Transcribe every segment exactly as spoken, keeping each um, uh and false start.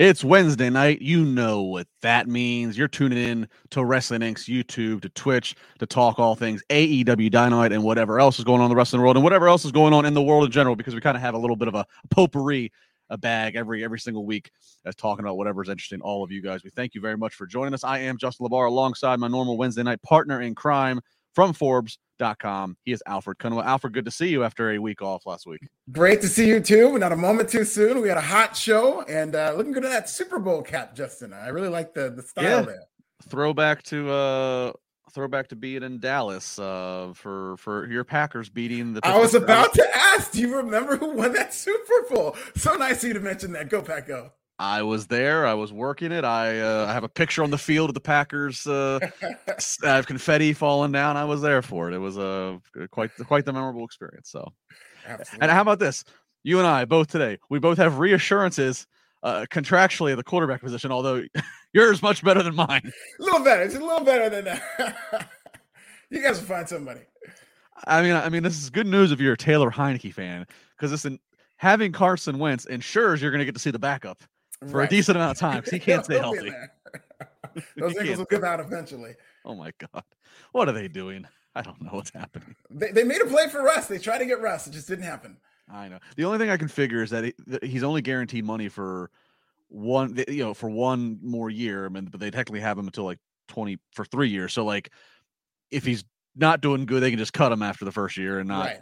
It's Wednesday night. You know what that means. You're tuning in to Wrestling Incorporated's YouTube, to Twitch, to talk all things A E W Dynamite and whatever else is going on in the wrestling world and whatever else is going on in the world in general, because we kind of have a little bit of a potpourri, a bag every every single week as talking about whatever's interesting all of you guys. We thank you very much for joining us. I am Justin Labar alongside my normal Wednesday night partner in crime from Forbes dot com. He is Alfred Cunwell. Alfred, good to see you after a week off last week. Great to see you too. Not a moment too soon. We had a hot show and uh, looking good in that Super Bowl cap, Justin. I really like the the style yeah. there. Throwback to uh, throwback to being in Dallas uh, for for your Packers beating the. I was about to ask. Do you remember who won that Super Bowl? So nice of you to mention that. Go Pack Go. I was there. I was working it. I uh, I have a picture on the field of the Packers. Uh, I have confetti falling down. I was there for it. It was a uh, quite quite the memorable experience. So, absolutely. And how about this? You and I both today. We both have reassurances uh, contractually at the quarterback position. Although yours much better than mine. A little better. It's a little better than that. You guys will find somebody. I mean, I mean, this is good news if you're a Taylor Heineke fan, because this in, having Carson Wentz ensures you're going to get to see the backup for right. a decent amount of time, because he can't stay healthy. Those he ankles will give out eventually. Oh, my God. What are they doing? I don't know what's happening. They, they made a play for Russ. They tried to get Russ. It just didn't happen. I know. The only thing I can figure is that he, he's only guaranteed money for one, you know, for one more year. I mean, but they technically have him until like twenty for three years. So, like, if he's not doing good, they can just cut him after the first year and not right.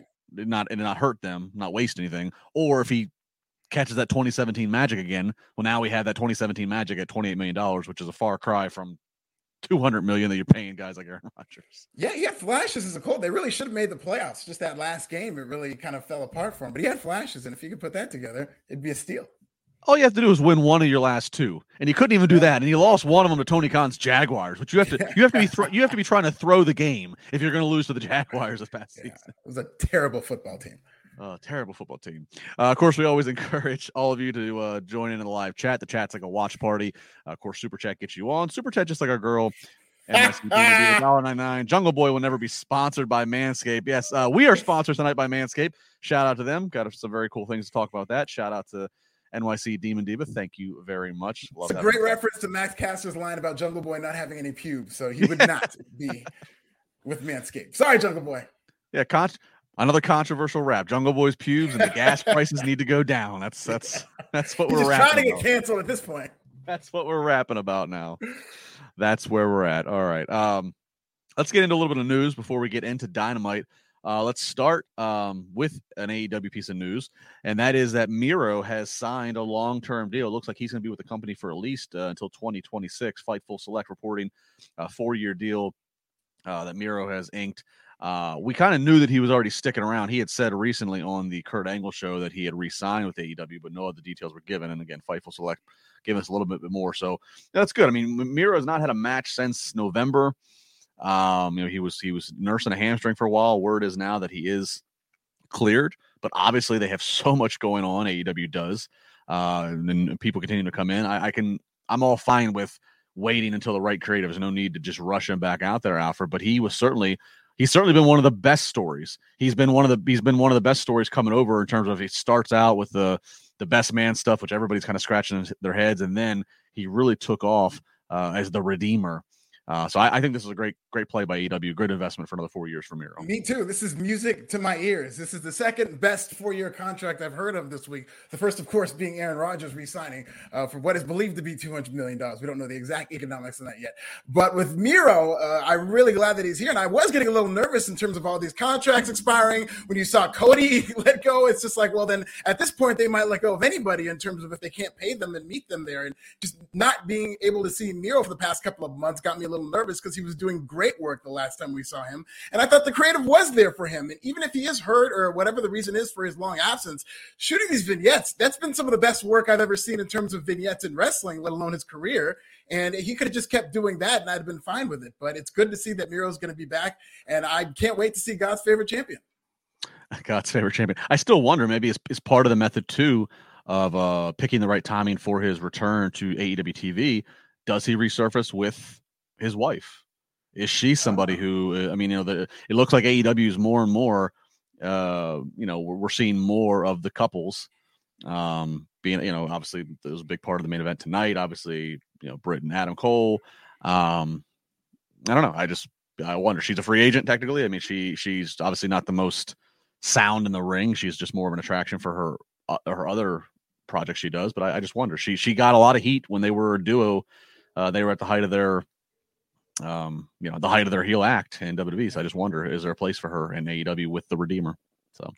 not and not hurt them, not waste anything. Or if he catches that twenty seventeen magic again. Well, now we have that twenty seventeen magic at twenty-eight million dollars, which is a far cry from two hundred million dollars that you're paying guys like Aaron Rodgers. Yeah, he had flashes as a Colt. They really should have made the playoffs. Just that last game, it really kind of fell apart for him. But he had flashes, and if you could put that together, it'd be a steal. All you have to do is win one of your last two, and he couldn't even do that. And he lost one of them to Tony Khan's Jaguars, which you have to you have to be thro- you have to be trying to throw the game if you're going to lose to the Jaguars this past yeah, season. It was a terrible football team. Uh, terrible football team. Uh, of course, we always encourage all of you to uh, join in in the live chat. The chat's like a watch party. Uh, of course, Super Chat gets you on. Super Chat, just like our girl, one dollar ninety-nine. Jungle Boy will never be sponsored by Manscaped. Yes, uh, we are sponsored tonight by Manscaped. Shout out to them. Got some very cool things to talk about that. Shout out to N Y C Demon Diva. Thank you very much. Love it's a great reference to Max Caster's line about Jungle Boy not having any pubes, so he would not be with Manscaped. Sorry, Jungle Boy. Yeah, Conch. Another controversial rap. Jungle Boy's pubes and the gas prices need to go down. That's that's that's what He's we're rapping. Trying to get about. Canceled at this point. That's what we're rapping about now. That's where we're at. All right. Um, let's get into a little bit of news before we get into Dynamite. Uh, let's start um, with an A E W piece of news, and that is that Miro has signed a long-term deal. It looks like he's going to be with the company for at least uh, until twenty twenty-six. Fightful Select reporting a four-year deal uh, that Miro has inked. Uh, we kind of knew that he was already sticking around. He had said recently on the Kurt Angle show that he had re-signed with A E W, but no other details were given. And again, Fightful Select gave us a little bit more. So that's good. I mean, Miro has not had a match since November. Um, you know, he was, he was nursing a hamstring for a while. Word is now that he is cleared, but obviously they have so much going on. A E W does. Uh, and then people continue to come in. I, I can, I'm all fine with waiting until the right creatives. No need to just rush him back out there, Alfred, but he was certainly, He's certainly been one of the best stories. He's been one of the he's been one of the best stories coming over in terms of he starts out with the the best man stuff, which everybody's kind of scratching their heads, and then he really took off uh, as the redeemer Uh, so I, I think this is a great, great play by A E W. Great investment for another four years for Miro. Me too. This is music to my ears. This is the second best four-year contract I've heard of this week. The first, of course, being Aaron Rodgers re-signing uh, for what is believed to be two hundred million dollars. We don't know the exact economics of that yet. But with Miro, uh, I'm really glad that he's here. And I was getting a little nervous in terms of all these contracts expiring. When you saw Cody let go, it's just like, well, then at this point, they might let go of anybody in terms of if they can't pay them and meet them there. And just not being able to see Miro for the past couple of months got me a little nervous because he was doing great work the last time we saw him, and I thought the creative was there for him. And even if he is hurt or whatever the reason is for his long absence, shooting these vignettes, that's been some of the best work I've ever seen in terms of vignettes in wrestling, let alone his career. And he could have just kept doing that and I'd have been fine with it, but it's good to see that Miro's going to be back, and I can't wait to see God's favorite champion. God's favorite champion. I still wonder, maybe it's, it's part of the method too of uh, picking the right timing for his return to A E W T V. Does he resurface with his wife? Is she somebody who, I mean, you know, the, it looks like A E W is more and more, uh, you know, we're, we're seeing more of the couples um, being, you know, obviously it was a big part of the main event tonight. Obviously, you know, Britt and Adam Cole. Um, I don't know. I just, I wonder, she's a free agent technically. I mean, she, she's obviously not the most sound in the ring. She's just more of an attraction for her, uh, her other projects she does. But I, I just wonder, she, she got a lot of heat when they were a duo. Uh, they were at the height of their, um you know the height of their heel act in W W E. So I just wonder, is there a place for her in A E W with the Redeemer? So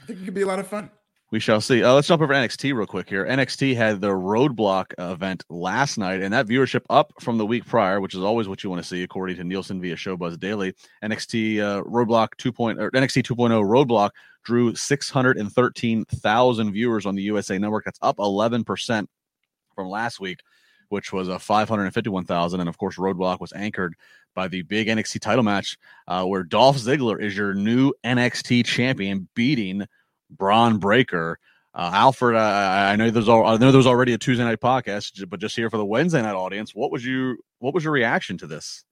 I think it could be a lot of fun. We shall see. Uh, let's jump over N X T real quick here. N X T had the Roadblock event last night, and that viewership up from the week prior, which is always what you want to see, according to Nielsen via Showbuzz Daily. N X T uh, Roadblock two point oh or N X T two point oh Roadblock drew six hundred thirteen thousand viewers on the U S A Network. That's up eleven percent from last week, which was a five hundred fifty-one thousand. And of course, Roadblock was anchored by the big N X T title match uh, where Dolph Ziggler is your new N X T champion, beating Bron Breakker. Uh, Alfred, I, I know there's all, I know there's already a Tuesday night podcast, but just here for the Wednesday night audience, what was you, what was your reaction to this?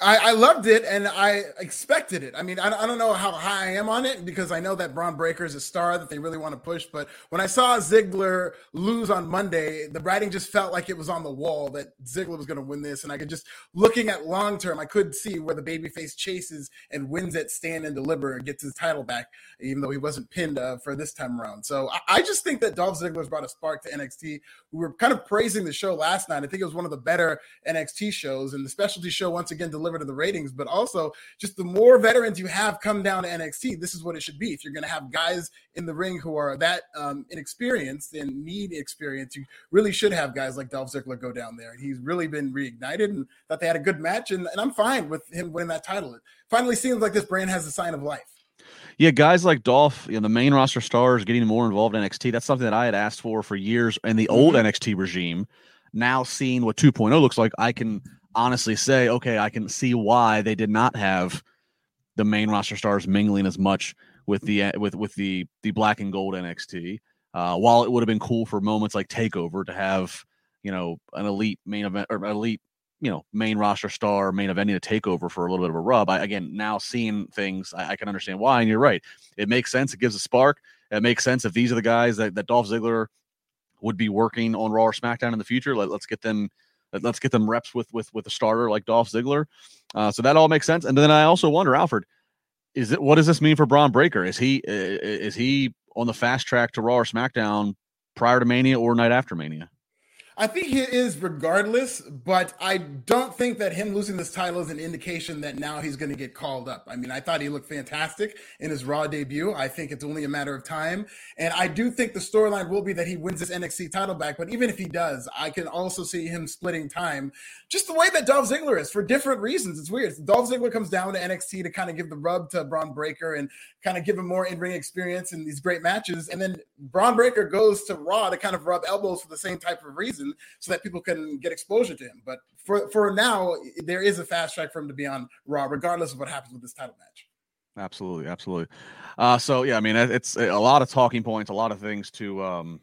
I, I loved it, and I expected it. I mean, I, I don't know how high I am on it because I know that Bron Breakker is a star that they really want to push. But when I saw Ziggler lose on Monday, the writing just felt like it was on the wall that Ziggler was going to win this. And I could just, looking at long term, I could see where the babyface chases and wins at Stand and Deliver and gets his title back, even though he wasn't pinned uh, for this time around. So I, I just think that Dolph Ziggler's brought a spark to N X T. We were kind of praising the show last night. I think it was one of the better N X T shows, and the specialty show once again delivered to the ratings. But also, just the more veterans you have come down to N X T, this is what it should be. If you're going to have guys in the ring who are that um, inexperienced and need experience, you really should have guys like Dolph Ziggler go down there. And he's really been reignited, and thought they had a good match, and, and I'm fine with him winning that title. It finally seems like this brand has a sign of life. Yeah, guys like Dolph, you know, the main roster stars getting more involved in N X T. That's something that I had asked for for years in the old N X T regime. Now seeing what two point oh looks like, I can honestly say, okay, I can see why they did not have the main roster stars mingling as much with the with with the the black and gold N X T. Uh, while it would have been cool for moments like Takeover to have, you know, an elite main event or elite, you know, main roster star main eventing to Takeover for a little bit of a rub. I, again, now seeing things, I, I can understand why, and you're right. It makes sense. It gives a spark. It makes sense if these are the guys that, that Dolph Ziggler would be working on Raw or SmackDown in the future. Let, let's get them. Let's get them reps with with with a starter like Dolph Ziggler. Uh, so that all makes sense. And then I also wonder, Alfred, is it what does this mean for Bron Breakker? Is he is he on the fast track to Raw or SmackDown prior to Mania or night after Mania? I think he is regardless, but I don't think that him losing this title is an indication that now he's going to get called up. I mean, I thought he looked fantastic in his Raw debut. I think it's only a matter of time. And I do think the storyline will be that he wins this N X T title back. But even if he does, I can also see him splitting time just the way that Dolph Ziggler is for different reasons. It's weird. Dolph Ziggler comes down to N X T to kind of give the rub to Bron Breakker and kind of give him more in-ring experience in these great matches. And then Bron Breakker goes to Raw to kind of rub elbows for the same type of reason, so that people can get exposure to him. But for, for now, there is a fast track for him to be on Raw, regardless of what happens with this title match. Absolutely, absolutely. Uh, so, yeah, I mean, it's a lot of talking points, a lot of things to, um,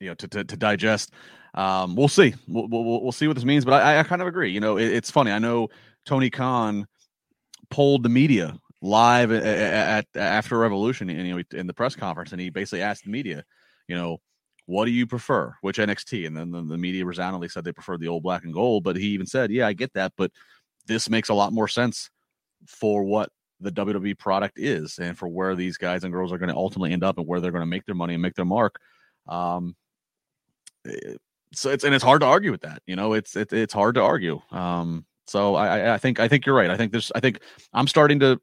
you know, to to, to digest. Um, we'll see. We'll, we'll we'll see what this means. But I, I kind of agree. You know, it, it's funny. I know Tony Khan polled the media live at, at, at after Revolution, and you know, in the press conference, and he basically asked the media, you know, what do you prefer? Which N X T? And then the, the media resoundingly said they preferred the old black and gold, but he even said, yeah, I get that, but this makes a lot more sense for what the W W E product is and for where these guys and girls are going to ultimately end up and where they're going to make their money and make their mark. Um, it, so it's, and it's hard to argue with that, you know, it's, it, it's hard to argue. Um, so I, I think, I think you're right. I think there's, I think I'm starting to,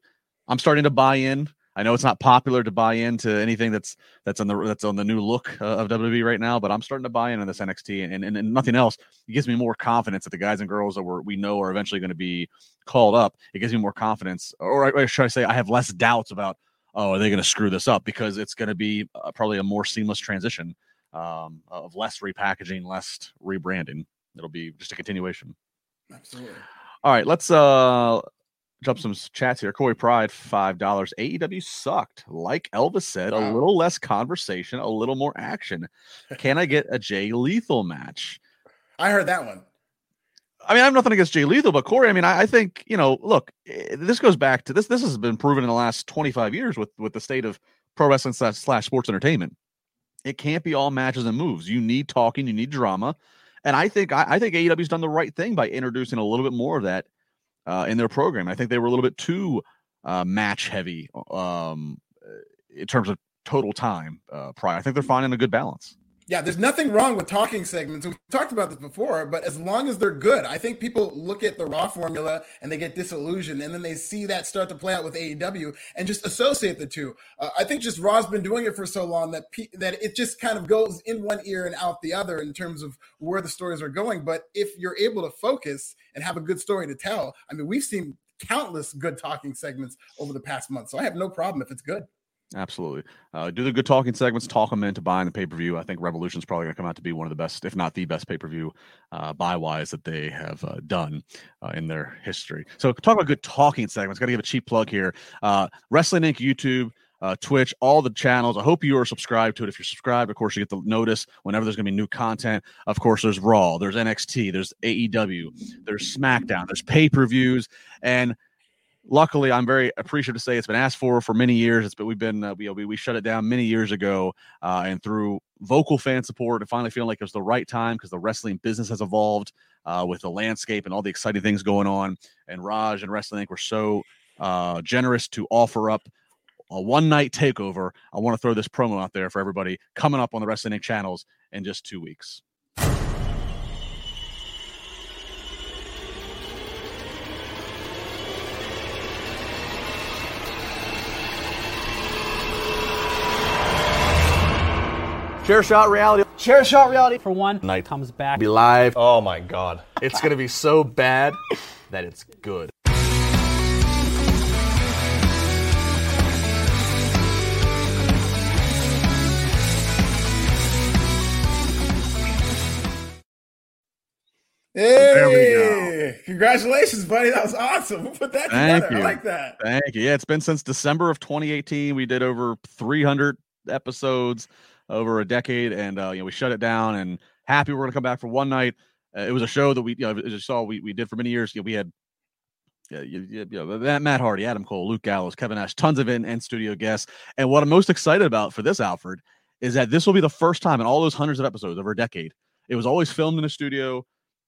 I'm starting to buy in. I know it's not popular to buy into anything that's, that's on the, that's on the new look uh, of W W E right now, but I'm starting to buy in on this N X T and, and, and nothing else. It gives me more confidence that the guys and girls that we're, we know are eventually going to be called up. It gives me more confidence, or, or should I say I have less doubts about, oh, are they going to screw this up? Because it's going to be uh, probably a more seamless transition um, of less repackaging, less rebranding. It'll be just a continuation. Absolutely. All right. Let's, uh, up some chats here. Corey Pride, five dollars. A E W sucked. Like Elvis said, wow. A little less conversation, a little more action. Can I get a Jay Lethal match? I heard that one. I mean, I have nothing against Jay Lethal, but Corey, I mean, I, I think, you know, look, this goes back to this. This has been proven in the last twenty-five years with, with the state of pro wrestling slash, slash sports entertainment. It can't be all matches and moves. You need talking. You need drama. And I think, I, I think A E W's done the right thing by introducing a little bit more of that Uh, in their program. I think they were a little bit too uh, match heavy um, in terms of total time. Uh, prior, I think they're finding a good balance. Yeah, there's nothing wrong with talking segments. We've talked about this before, but as long as they're good, I think people look at the Raw formula and they get disillusioned, and then they see that start to play out with A E W and just associate the two. Uh, I think just Raw's been doing it for so long that pe- that it just kind of goes in one ear and out the other in terms of where the stories are going. But if you're able to focus and have a good story to tell. I mean, we've seen countless good talking segments over the past month, so I have no problem if it's good. Absolutely. Uh, do the good talking segments, talk them into buying the pay-per-view. I think Revolution's probably going to come out to be one of the best, if not the best pay-per-view uh, buy-wise that they have uh, done uh, in their history. So talk about good talking segments. Got to give a cheap plug here. Uh, Wrestling Incorporated, YouTube, Uh, Twitch, all the channels. I hope you are subscribed to it. If you're subscribed, of course, you get the notice whenever there's going to be new content. Of course, there's Raw, there's N X T, there's A E W, there's SmackDown, there's pay-per-views. And luckily, I'm very appreciative to say it's been asked for for many years. It's been, we've been, uh, we, we shut it down many years ago. Uh, and through vocal fan support and finally feeling like it was the right time because the wrestling business has evolved uh, with the landscape and all the exciting things going on. And Raj and Wrestling Incorporated were so uh, generous to offer up a one-night takeover. I want to throw this promo out there for everybody coming up on the Wrestling Incorporated channels in just two weeks. Chair Shot Reality. Chair Shot Reality for one night comes back. Be live. Oh, my God. It's going to be so bad that it's good. Hey, congratulations, buddy. That was awesome. We'll put that Thank together. You. I like that. Thank you. Yeah, it's been since December of twenty eighteen. We did over three hundred episodes over a decade, and uh, you know, we shut it down and happy we're going to come back for one night. Uh, it was a show that we, you know, as you saw, we, we did for many years. You know, we had uh, you, you know, Matt Hardy, Adam Cole, Luke Gallows, Kevin Nash, tons of in and studio guests. And what I'm most excited about for this, Alfred, is that this will be the first time in all those hundreds of episodes over a decade. It was always filmed in a studio,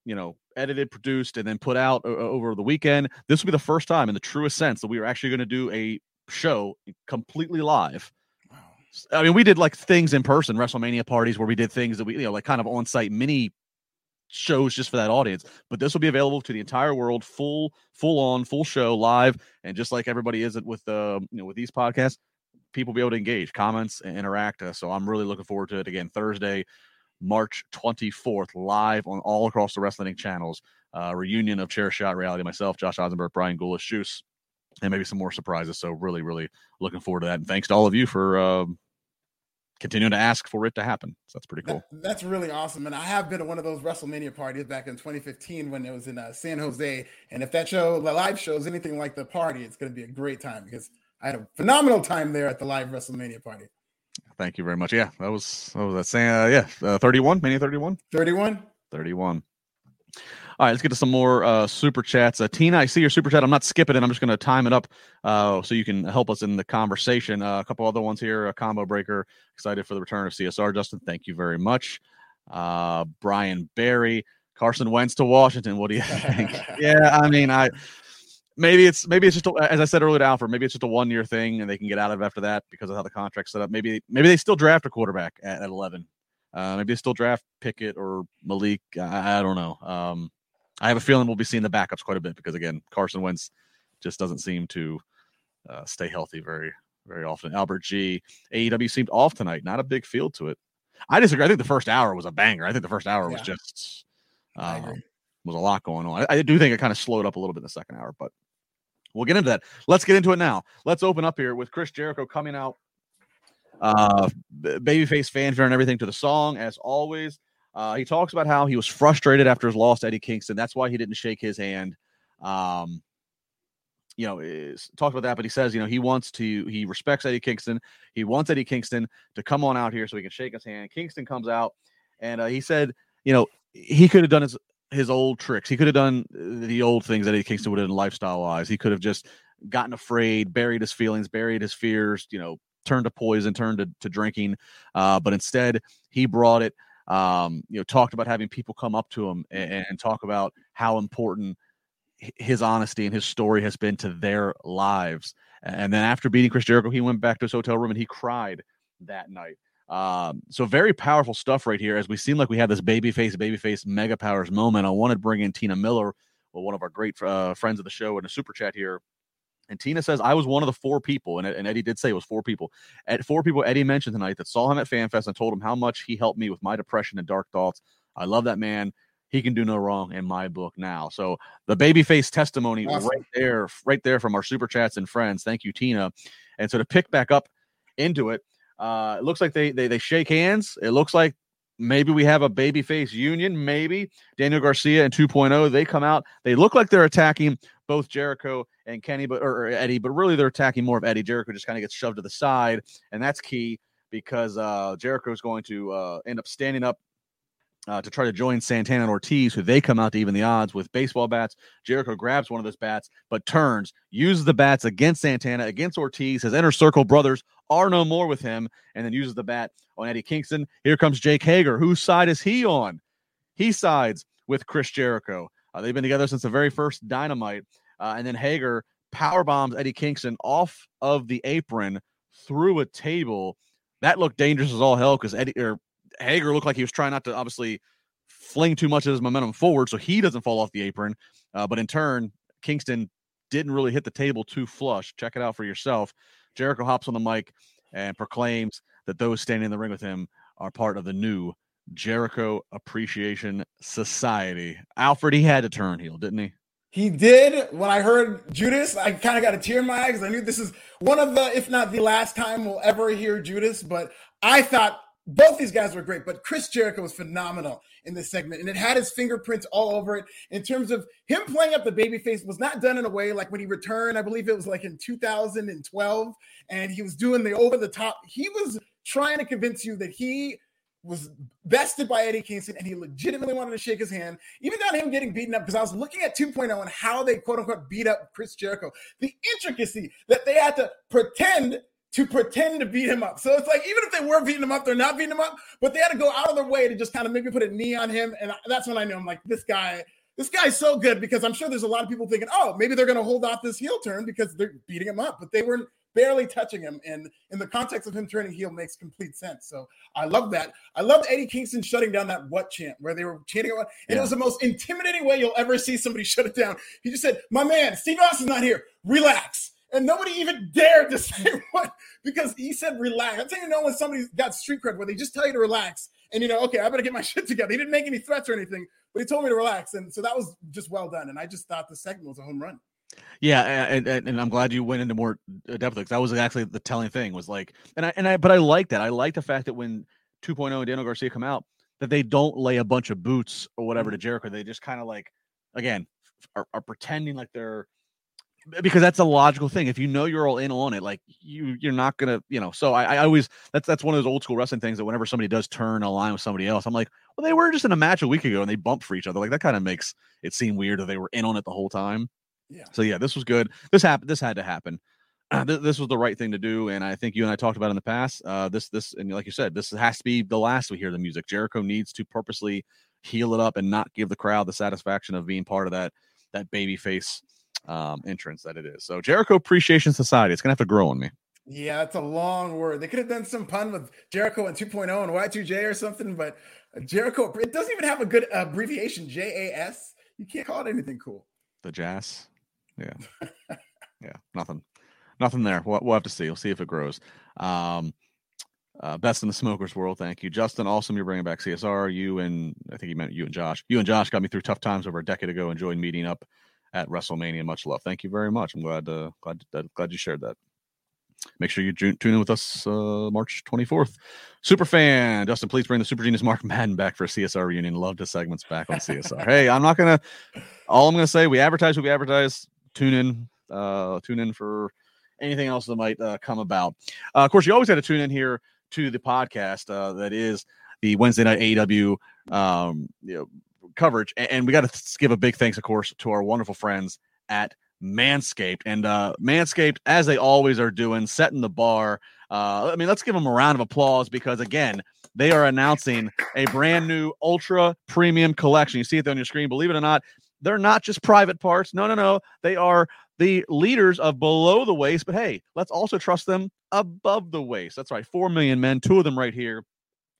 you know, edited, produced, and then put out o- over the weekend. This will be the first time in the truest sense that we are actually going to do a show completely live. Wow. I mean, we did like things in person, WrestleMania parties where we did things that we, you know, like kind of on-site mini shows just for that audience, but this will be available to the entire world, full, full on, full show live. And just like everybody is with, uh, you know, with these podcasts, people will be able to engage, comments, and interact. Uh, so I'm really looking forward to it. Again, Thursday, March twenty-fourth, live on all across the Wrestling Incorporated channels. Uh, reunion of Chair Shot Reality, myself, Josh Eisenberg, Brian Gulish-Shoes, and maybe some more surprises. So really, really looking forward to that. And thanks to all of you for um, continuing to ask for it to happen. So that's pretty cool. That, that's really awesome. And I have been at one of those WrestleMania parties back in twenty fifteen when it was in uh, San Jose. And if that show, the live show, is anything like the party, it's going to be a great time because I had a phenomenal time there at the live WrestleMania party. Thank you very much. Yeah, that was, what was that saying? Uh, yeah, uh, thirty-one, Mania thirty-one? thirty-one? thirty-one. All right, let's get to some more uh, super chats. Uh, Tina, I see your super chat. I'm not skipping it. I'm just going to time it up uh, so you can help us in the conversation. Uh, a couple other ones here. A Combo Breaker, excited for the return of C S R. Justin, thank you very much. Uh, Brian Barry, Carson Wentz to Washington. What do you think? yeah, I mean, I maybe it's maybe it's just a, as I said earlier to Alfred. Maybe it's just a one year thing, and they can get out of it after that because of how the contract's set up. Maybe maybe they still draft a quarterback at, at eleven. Uh, maybe they still draft Pickett or Malik. I, I don't know. Um, I have a feeling we'll be seeing the backups quite a bit because, again, Carson Wentz just doesn't seem to uh, stay healthy very, very often. Albert G. A E W seemed off tonight. Not a big feel to it. I disagree. I think the first hour was a banger. I think the first hour yeah. was just um, was a lot going on. I, I do think it kind of slowed up a little bit in the second hour, but we'll get into that. Let's get into it now. Let's open up here with Chris Jericho coming out. Uh, babyface fanfare and everything to the song, as always. Uh, he talks about how he was frustrated after his loss to Eddie Kingston. That's why he didn't shake his hand. Um, you know, talked about that, but he says, you know, he wants to, he respects Eddie Kingston. He wants Eddie Kingston to come on out here so he can shake his hand. Kingston comes out, and uh, he said, you know, he could have done his his old tricks. He could have done the old things that Eddie Kingston would have done lifestyle-wise. He could have just gotten afraid, buried his feelings, buried his fears, you know, turned to poison, turned to, to drinking. Uh, but instead, he brought it. Um, you know, talked about having people come up to him and, and talk about how important his honesty and his story has been to their lives. And then after beating Chris Jericho, he went back to his hotel room and he cried that night. Um, so very powerful stuff right here. As we seem like we had this babyface, babyface mega powers moment, I wanted to bring in Tina Miller, well, one of our great uh, friends of the show, in a super chat here. And Tina says, I was one of the four people, and, and Eddie did say it was four people. At four people, Eddie mentioned tonight that saw him at FanFest and told him how much he helped me with my depression and dark thoughts. I love that man. He can do no wrong in my book now. So the babyface testimony awesome. right there, right there from our super chats and friends. Thank you, Tina. And so to pick back up into it, uh, it looks like they, they they shake hands. It looks like maybe we have a babyface union. Maybe Daniel Garcia and two point oh, they come out. They look like they're attacking both Jericho and Kenny, but or, or Eddie, but really they're attacking more of Eddie. Jericho just kind of gets shoved to the side, and that's key because uh, Jericho is going to uh, end up standing up uh, to try to join Santana and Ortiz, who they come out to even the odds with baseball bats. Jericho grabs one of those bats, but turns, uses the bats against Santana, against Ortiz. His inner circle brothers are no more with him, and then uses the bat on Eddie Kingston. Here comes Jake Hager. Whose side is he on? He sides with Chris Jericho. Uh, they've been together since the very first Dynamite. Uh, and then Hager powerbombs Eddie Kingston off of the apron through a table. That looked dangerous as all hell because Eddie or Hager looked like he was trying not to obviously fling too much of his momentum forward so he doesn't fall off the apron. Uh, but in turn, Kingston didn't really hit the table too flush. Check it out for yourself. Jericho hops on the mic and proclaims that those standing in the ring with him are part of the new Jericho Appreciation Society. Alfred, he had to turn heel, didn't he? He did. When I heard Judas, I kind of got a tear in my eye because I knew this is one of the, if not the last time we'll ever hear Judas. But I thought both these guys were great. But Chris Jericho was phenomenal in this segment, and it had his fingerprints all over it in terms of him playing up the babyface. Was not done in a way like when he returned. I believe it was like in two thousand twelve, and he was doing the over the top. He was trying to convince you that he was bested by Eddie Kingston, and he legitimately wanted to shake his hand, even without him getting beaten up, because I was looking at two point oh and how they, quote-unquote, beat up Chris Jericho. The intricacy that they had to pretend to pretend to beat him up. So it's like, even if they were beating him up, they're not beating him up, but they had to go out of their way to just kind of maybe put a knee on him, and that's when I knew. I'm like, this guy... This guy's so good, because I'm sure there's a lot of people thinking, oh, maybe they're going to hold off this heel turn because they're beating him up, but they were barely touching him. And in the context of him turning heel makes complete sense. So I love that. I loved Eddie Kingston shutting down that what chant where they were chanting what, and yeah. It was the most intimidating way you'll ever see somebody shut it down. He just said, my man, Steve Austin's not here. Relax. And nobody even dared to say what, because he said relax. I'm telling you, no, when somebody's got street cred where they just tell you to relax and you know, okay, I better get my shit together. He didn't make any threats or anything, but he told me to relax. And so that was just well done. And I just thought the segment was a home run. Yeah. And, and, and I'm glad you went into more depth. Because that was actually the telling thing was like, and I, and I, but I like that. I like the fact that when two point oh and Daniel Garcia come out, that they don't lay a bunch of boots or whatever to Jericho. They just kind of like, again, are, are pretending like they're because that's a logical thing. If you know you're all in on it, like you, you're not gonna, you know. So I, I always that's that's one of those old school wrestling things that whenever somebody does turn a line with somebody else, I'm like, well, they were just in a match a week ago and they bumped for each other. Like that kind of makes it seem weird that they were in on it the whole time. Yeah. So yeah, this was good. This happened. This had to happen. Uh, th- this was the right thing to do, and I think you and I talked about in the past. Uh, this this and like you said, this has to be the last we hear the music. Jericho needs to purposely heal it up and not give the crowd the satisfaction of being part of that that babyface um entrance that it is. So Jericho Appreciation Society, it's gonna have to grow on me. Yeah, it's a long word. They could have done some pun with Jericho and two point oh and Y two J or something, but Jericho, it doesn't even have a good abbreviation. J A S, you can't call it anything cool. The J A S. Yeah. Yeah, nothing nothing there. We'll, we'll have to see. We'll see if it grows. um Uh, best in the smokers world. Thank you, Justin. Awesome. You're bringing back C S R. You and I think he meant you and Josh. You and Josh got me through tough times over a decade ago. Enjoyed meeting up at WrestleMania. Much love. Thank you very much. I'm glad, uh, glad, uh, glad you shared that. Make sure you tune in with us uh, March twenty-fourth. Superfan Justin, please bring the Super Genius Mark Madden back for a C S R reunion. Love the segments back on C S R. Hey, I'm not gonna. All I'm gonna say, we advertise. We advertise. Tune in. Uh, tune in for anything else that might uh, come about. Uh, of course, you always got to tune in here to the podcast uh, that is the Wednesday night A E W um, you know, coverage, and, and we got to give a big thanks, of course, to our wonderful friends at Manscaped. And uh, Manscaped, as they always are doing, setting the bar. Uh, I mean, let's give them a round of applause because, again, they are announcing a brand new ultra premium collection. You see it on your screen. Believe it or not, they're not just private parts. No, no, no. They are the leaders of below the waist, but hey, let's also trust them above the waist. That's right. Four million men, two of them right here.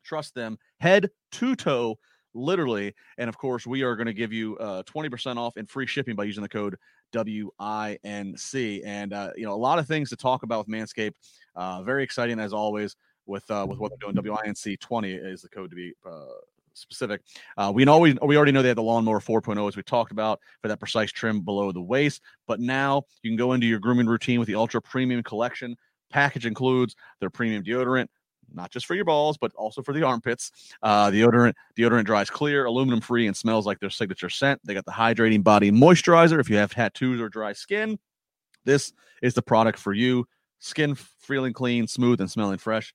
Trust them head to toe, literally. And of course, we are going to give you uh, twenty percent off and free shipping by using the code W I N C. And, uh, you know, a lot of things to talk about with Manscaped. Uh, very exciting as always with, uh, with what they're doing. W I N C twenty is the code to be, uh, specific. Uh, we always we already know they had the lawnmower four point oh as we talked about for that precise trim below the waist, but now you can go into your grooming routine with the ultra premium collection. Package includes their premium deodorant, not just for your balls, but also for the armpits. Uh, deodorant deodorant dries clear, aluminum free, and smells like their signature scent. They got the hydrating body moisturizer if you have tattoos or dry skin. This is the product for you. Skin feeling clean, smooth, and smelling fresh.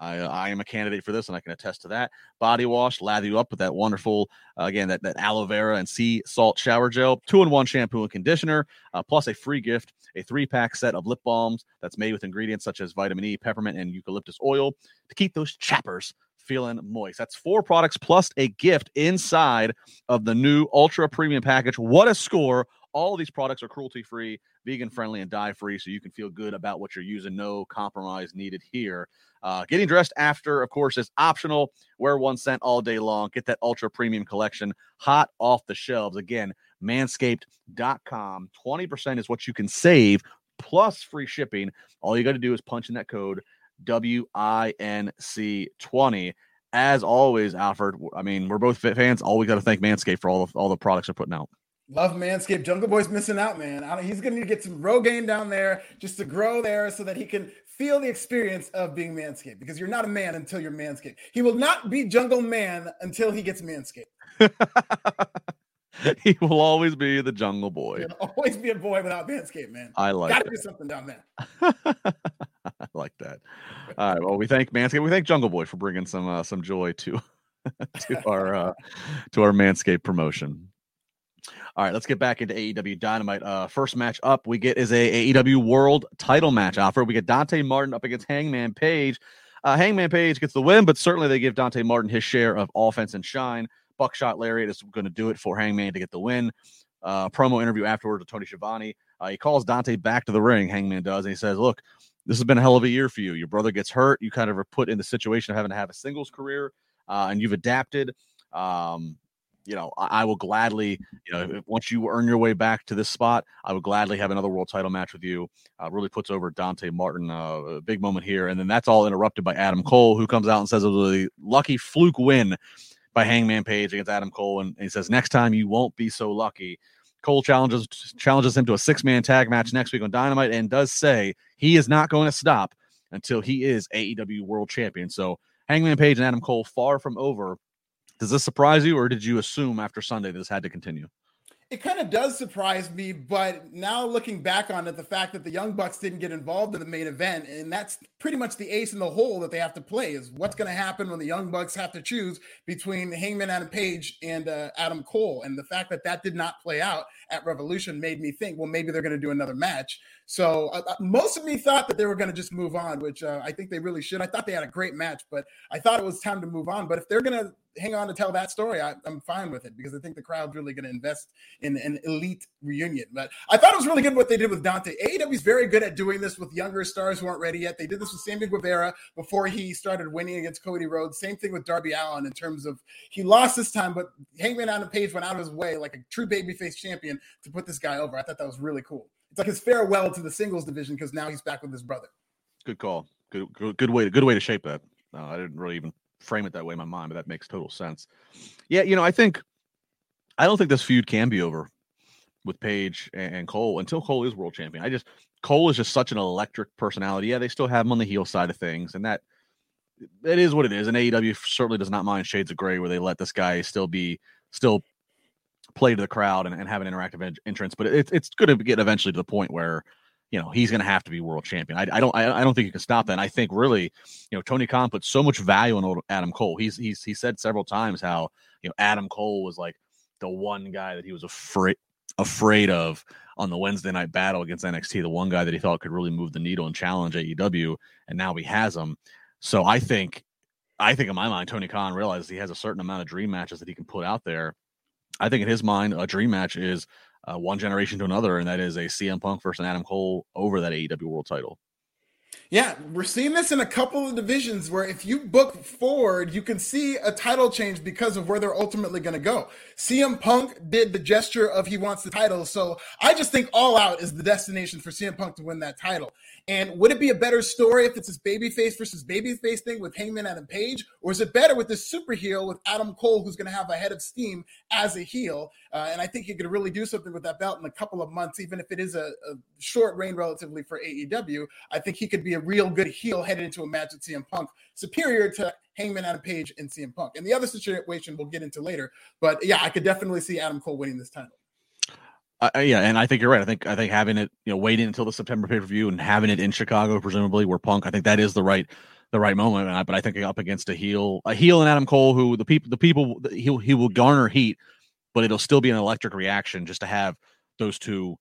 I, I am a candidate for this, and I can attest to that. Body wash, lather you up with that wonderful, uh, again, that, that aloe vera and sea salt shower gel. Two-in-one shampoo and conditioner, uh, plus a free gift, a three-pack set of lip balms that's made with ingredients such as vitamin E, peppermint, and eucalyptus oil to keep those chappers feeling moist. That's four products plus a gift inside of the new Ultra Premium Package. What a score! All these products are cruelty-free, vegan-friendly, and dye-free, so you can feel good about what you're using. No compromise needed here. Uh, getting dressed after, of course, is optional. Wear one scent all day long. Get that ultra-premium collection hot off the shelves. Again, manscaped dot com. twenty percent is what you can save, plus free shipping. All you got to do is punch in that code W I N C twenty. As always, Alfred, I mean, we're both fans. All we got to thank Manscaped for all of, all the products they're putting out. Love Manscaped. Jungle Boy's missing out, man. I don't, he's going to need to get some Rogaine down there just to grow there so that he can feel the experience of being Manscaped, because you're not a man until you're Manscaped. He will not be Jungle Man until he gets Manscaped. He will always be the Jungle Boy. He'll always be a boy without Manscaped, man. I like Gotta that. Got to do something down there. I like that. All right. Well, we thank Manscaped. We thank Jungle Boy for bringing some uh, some joy to, to, our, uh, to our Manscaped promotion. All right, let's get back into A E W Dynamite. Uh, first match up we get is a A E W World Title match offer. We get Dante Martin up against Hangman Page. Uh, Hangman Page gets the win, but certainly they give Dante Martin his share of offense and shine. Buckshot Lariat is going to do it for Hangman to get the win. Uh, promo interview afterwards with Tony Schiavone. Uh, he calls Dante back to the ring, Hangman does, and he says, look, this has been a hell of a year for you. Your brother gets hurt. You kind of are put in the situation of having to have a singles career, uh, and you've adapted. Um You know, I, I will gladly, you know, once you earn your way back to this spot, I would gladly have another world title match with you. Uh, really puts over Dante Martin. Uh, a big moment here. And then that's all interrupted by Adam Cole, who comes out and says it was a lucky fluke win by Hangman Page against Adam Cole. And, and he says, next time you won't be so lucky. Cole challenges challenges him to a six-man tag match next week on Dynamite and does say he is not going to stop until he is A E W World Champion. So Hangman Page and Adam Cole far from over. Does this surprise you, or did you assume after Sunday this had to continue? it kind of does surprise me, but now looking back on it, the fact that the Young Bucks didn't get involved in the main event, and that's pretty much the ace in the hole that they have to play, is what's going to happen when the Young Bucks have to choose between Hangman Adam Page and uh, Adam Cole. And the fact that that did not play out at Revolution made me think, well, maybe they're going to do another match. So uh, most of me thought that they were going to just move on, which uh, I think they really should. I thought they had a great match, but I thought it was time to move on. But if they're going to hang on to tell that story, I, I'm fine with it, because I think the crowd's really going to invest in an elite reunion. But I thought it was really good what they did with Dante. A E W's very good at doing this with younger stars who aren't ready yet. They did this with Sammy Guevara before he started winning against Cody Rhodes. Same thing with Darby Allin, in terms of he lost this time, but Hangman Adam Page went out of his way like a true babyface champion to put this guy over. I thought that was really cool. It's like his farewell to the singles division, because now he's back with his brother. Good call. Good, good, good way to, good way to shape that. Uh, I didn't really even frame it that way in my mind, but that makes total sense. Yeah, you know, I think I don't think this feud can be over with Page and Cole until Cole is world champion. I just Cole is just such an electric personality. Yeah, they still have him on the heel side of things, and that it is what it is. And A E W certainly does not mind shades of gray where they let this guy still be still play to the crowd and, and have an interactive ed- entrance. But it's it's going to get eventually to the point where, you know, he's going to have to be world champion. I, I don't. I, I don't think you can stop that. And I think really, you know, Tony Khan put so much value on old Adam Cole. He's he's he said several times how, you know, Adam Cole was like the one guy that he was afraid afraid of on the Wednesday night battle against N X T. The one guy that he thought could really move the needle and challenge A E W, and now he has him. So I think, I think in my mind, Tony Khan realizes he has a certain amount of dream matches that he can put out there. I think in his mind, a dream match is Uh, one generation to another, and that is a C M Punk versus Adam Cole over that A E W World Title. Yeah, we're seeing this in a couple of divisions where if you book forward, you can see a title change because of where they're ultimately going to go. C M Punk did the gesture of he wants the title, so I just think All Out is the destination for C M Punk to win that title. And would it be a better story if it's this babyface versus babyface thing with Hangman Adam Page, or is it better with this super heel with Adam Cole, who's going to have a head of steam as a heel? Uh, and I think he could really do something with that belt in a couple of months, even if it is a, a short reign relatively for A E W. I think he could be a real good heel headed into a match with C M Punk, superior to Hangman Adam Page and C M Punk. And the other situation we'll get into later, but yeah, I could definitely see Adam Cole winning this title. Uh, yeah, and I think you're right. I think I think having it, you know, waiting until the September pay-per-view and having it in Chicago, presumably where Punk, I think that is the right the right moment. And I, but I think up against a heel, a heel and Adam Cole, who the people the people he he will garner heat, but it'll still be an electric reaction just to have those two,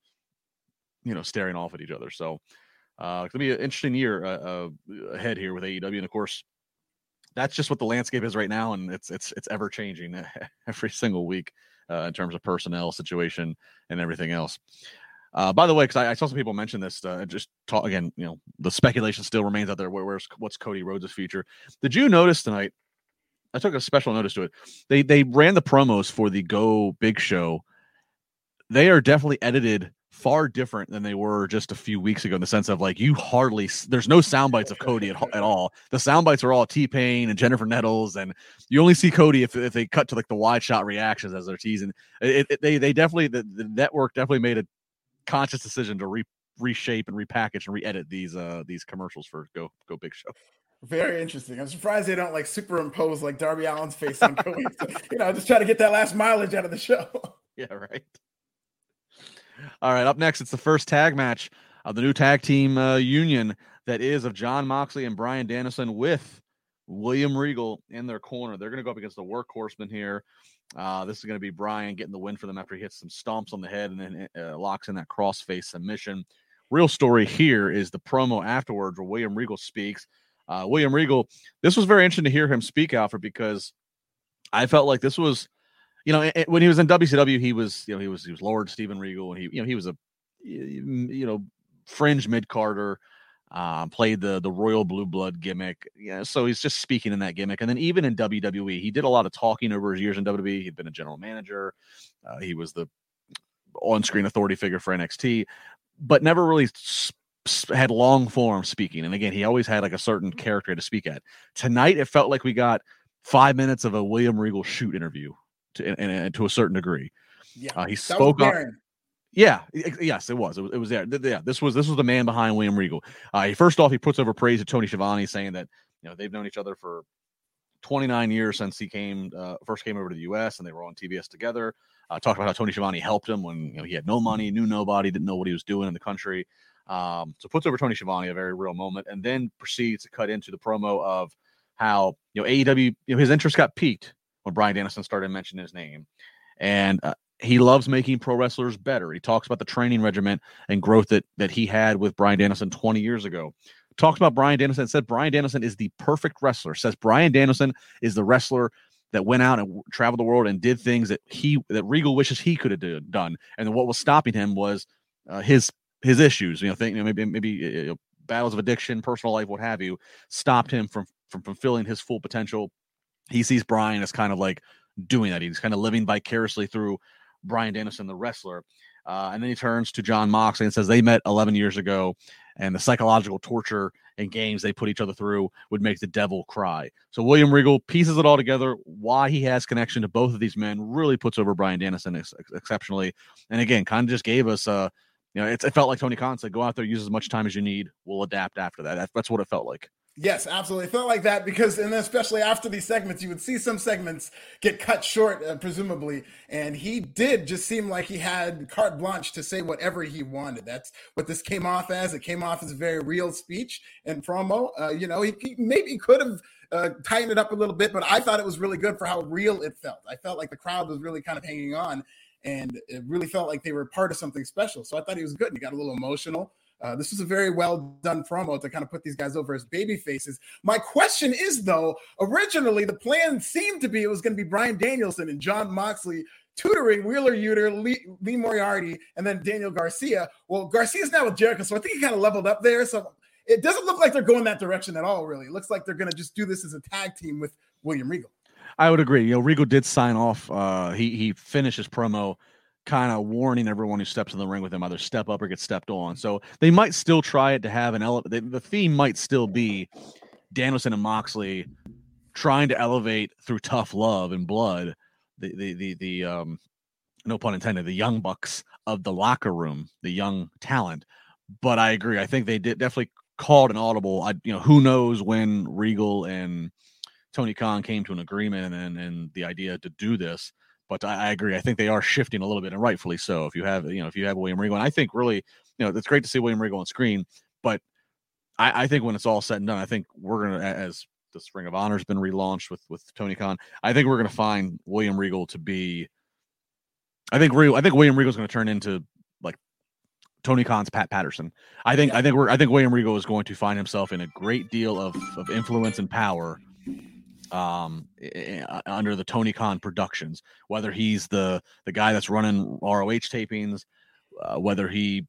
you know, staring off at each other. So uh, it's gonna be an interesting year uh, uh, ahead here with A E W, and of course, that's just what the landscape is right now, and it's it's it's ever changing every single week. Uh, in terms of personnel situation and everything else. Uh, by the way, because I, I saw some people mention this, uh, just talk again, you know, the speculation still remains out there. Where, where's what's Cody Rhodes' future? Did you notice tonight? I took a special notice to it. They they ran the promos for the Go Big Show. They are definitely edited far different than they were just a few weeks ago, in the sense of like you hardly there's no sound bites of Cody at, at all. The sound bites are all T-Pain and Jennifer Nettles, and you only see Cody if, if they cut to like the wide shot reactions as they're teasing. It, it, they they definitely the, the network definitely made a conscious decision to re, reshape and repackage and re-edit these uh these commercials for Go Go Big Show. Very interesting. I'm surprised they don't like superimpose like Darby Allin's face on Cody. So, you know, just try to get that last mileage out of the show. Yeah, right. All right, up next, it's the first tag match of the new tag team uh, union that is of Jon Moxley and Brian Danielson with William Regal in their corner. They're going to go up against the workhorseman here. Uh, this is going to be Brian getting the win for them after he hits some stomps on the head and then uh, locks in that crossface submission. Real story here is the promo afterwards where William Regal speaks. Uh, William Regal, this was very interesting to hear him speak, Alfred, because I felt like this was, you know, when he was in W C W, he was, you know, he was, he was Lord Steven Regal, and he, you know, he was a, you know, fringe mid-carder, uh, played the the Royal Blue Blood gimmick. Yeah, so he's just speaking in that gimmick. And then even in W W E, he did a lot of talking over his years in W W E. He'd been a general manager. Uh, he was the on-screen authority figure for N X T, but never really sp- sp- had long form speaking. And again, he always had like a certain character to speak at. Tonight, it felt like we got five minutes of a William Regal shoot interview. And, and, and to a certain degree, yeah, uh, he spoke up. Yeah, it, yes, it was. It was. It was there. Th- yeah, this was. This was the man behind William Regal. Uh, he, first off, he puts over praise to Tony Schiavone, saying that, you know, they've known each other for twenty-nine years since he came uh, first came over to the U S, and they were on T B S together. uh, talked about how Tony Schiavone helped him when, you know, he had no money, knew nobody, didn't know what he was doing in the country. Um, so puts over Tony Schiavone, a very real moment, and then proceeds to cut into the promo of how, you know, A E W, you know, his interest got piqued when Brian Danielson started mentioning his name. And uh, he loves making pro wrestlers better. He talks about the training regimen and growth that, that he had with Brian Danielson twenty years ago. Talks about Brian Danielson, said Brian Danielson is the perfect wrestler. Says Brian Danielson is the wrestler that went out and traveled the world and did things that he, that Regal wishes he could have do, done. And what was stopping him was uh, his, his issues, you know, think, you know, maybe, maybe you know, battles of addiction, personal life, what have you, stopped him from, from fulfilling his full potential. He sees Brian as kind of like doing that. He's kind of living vicariously through Brian Danielson, the wrestler. Uh, and then he turns to John Moxley and says they met eleven years ago, and the psychological torture and games they put each other through would make the devil cry. So William Regal pieces it all together, why he has connection to both of these men, really puts over Brian Danielson ex- exceptionally. And again, kind of just gave us, uh, you know, it's, it felt like Tony Khan said, go out there, use as much time as you need. We'll adapt after that. That's, that's what it felt like. Yes, absolutely. It felt like that because, and especially after these segments, you would see some segments get cut short, uh, presumably. And he did just seem like he had carte blanche to say whatever he wanted. That's what this came off as. It came off as a very real speech and promo. Uh, you know, he, he maybe could have uh, tightened it up a little bit, but I thought it was really good for how real it felt. I felt like the crowd was really kind of hanging on, and it really felt like they were part of something special. So I thought he was good, and he got a little emotional. Uh, this was a very well-done promo to kind of put these guys over as baby faces. My question is, though, originally the plan seemed to be it was going to be Brian Danielson and John Moxley tutoring Wheeler Uter, Lee, Lee Moriarty, and then Daniel Garcia. Well, Garcia's now with Jericho, so I think he kind of leveled up there. So it doesn't look like they're going that direction at all, really. It looks like they're going to just do this as a tag team with William Regal. I would agree. You know, Regal did sign off. Uh, he, he finished his promo kind of warning everyone who steps in the ring with him, either step up or get stepped on. So they might still try it to have an ele- the, the theme might still be Danielson and Moxley trying to elevate through tough love and blood the the the, the um no pun intended, the young bucks of the locker room, the young talent. But I agree, I think they did definitely called an audible. I you know who knows when Regal and Tony Khan came to an agreement and and the idea to do this. But I agree. I think they are shifting a little bit, and rightfully so. If you have, you know, if you have William Regal, and I think really, you know, it's great to see William Regal on screen. But I, I think when it's all said and done, I think we're gonna, as this Ring of Honor has been relaunched with with Tony Khan, I think we're gonna find William Regal to be. I think Regal, I think William Regal is gonna turn into like Tony Khan's Pat Patterson. I think yeah. I think we're I think William Regal is going to find himself in a great deal of of influence and power. Um, under the Tony Khan Productions, whether he's the the guy that's running R O H tapings, uh, whether he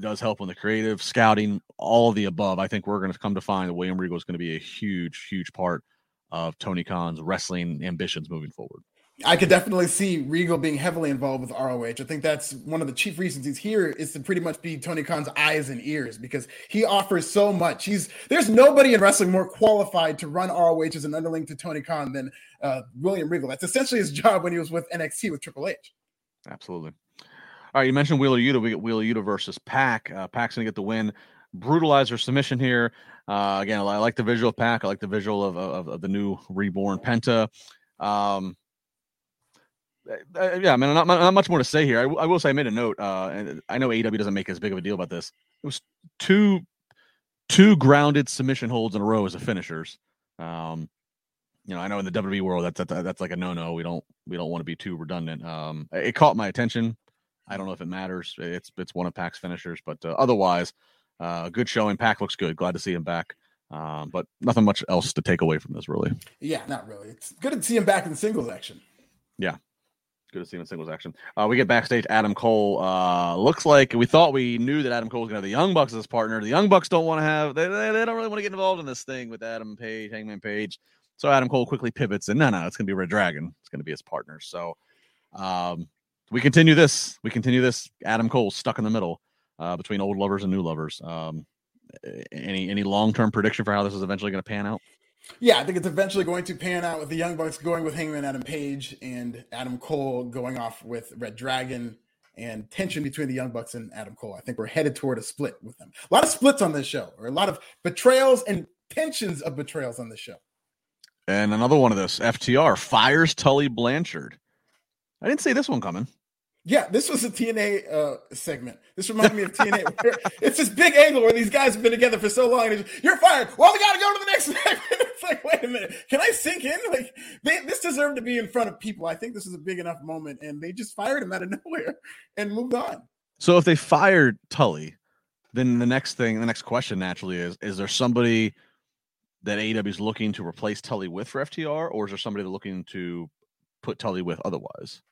does help on the creative scouting, all of the above, I think we're going to come to find that William Regal is going to be a huge, huge part of Tony Khan's wrestling ambitions moving forward. I could definitely see Regal being heavily involved with R O H. I think that's one of the chief reasons he's here, is to pretty much be Tony Khan's eyes and ears, because he offers so much. He's there's nobody in wrestling more qualified to run R O H as an underling to Tony Khan than uh, William Regal. That's essentially his job when he was with N X T with Triple H. Absolutely. All right, you mentioned Wheeler Yuta. We get Wheeler Yuta versus Pac. Uh, Pac's going to get the win. Brutalizer submission here. Uh, again, I like the visual of Pac. I like the visual of, of, of the new reborn Penta. Um, Uh, yeah, I mean, not, not much more to say here. I, w- I will say I made a note, uh, and I know A E W doesn't make as big of a deal about this. It was two two grounded submission holds in a row as a finishers. Um, you know, I know in the W W E world that's that's, that's like a no-no. We don't we don't want to be too redundant. Um, it caught my attention. I don't know if it matters. It's it's one of Pac's finishers, but uh, otherwise, uh, good showing. Pac looks good. Glad to see him back. Um, but nothing much else to take away from this, really. Yeah, not really. It's good to see him back in singles action. Yeah. Good to see him in singles action. Uh, we get backstage. Adam Cole uh, looks like we thought we knew that Adam Cole was going to have the Young Bucks as his partner. The Young Bucks don't want to have, they, they, they don't really want to get involved in this thing with Adam Page, Hangman Page. So Adam Cole quickly pivots and no, no, it's going to be Red Dragon. It's going to be his partner. So um, we continue this. We continue this. Adam Cole stuck in the middle uh, between old lovers and new lovers. Um, any any long-term prediction for how this is eventually going to pan out? Yeah, I think it's eventually going to pan out with the Young Bucks going with Hangman Adam Page and Adam Cole going off with Red Dragon, and tension between the Young Bucks and Adam Cole. I think we're headed toward a split with them. A lot of splits on this show, or a lot of betrayals and tensions of betrayals on this show. And another one of those, F T R fires Tully Blanchard. I didn't see this one coming. Yeah, this was a T N A uh, segment. This reminded me of T N A. Where it's this big angle where these guys have been together for so long. And just, you're fired. Well, we got to go to the next segment. It's like, wait a minute. Can I sink in? Like, they, this deserved to be in front of people. I think this is a big enough moment. And they just fired him out of nowhere and moved on. So if they fired Tully, then the next thing, the next question naturally is, is there somebody that A E W is looking to replace Tully with for F T R? Or is there somebody looking to put Tully with otherwise?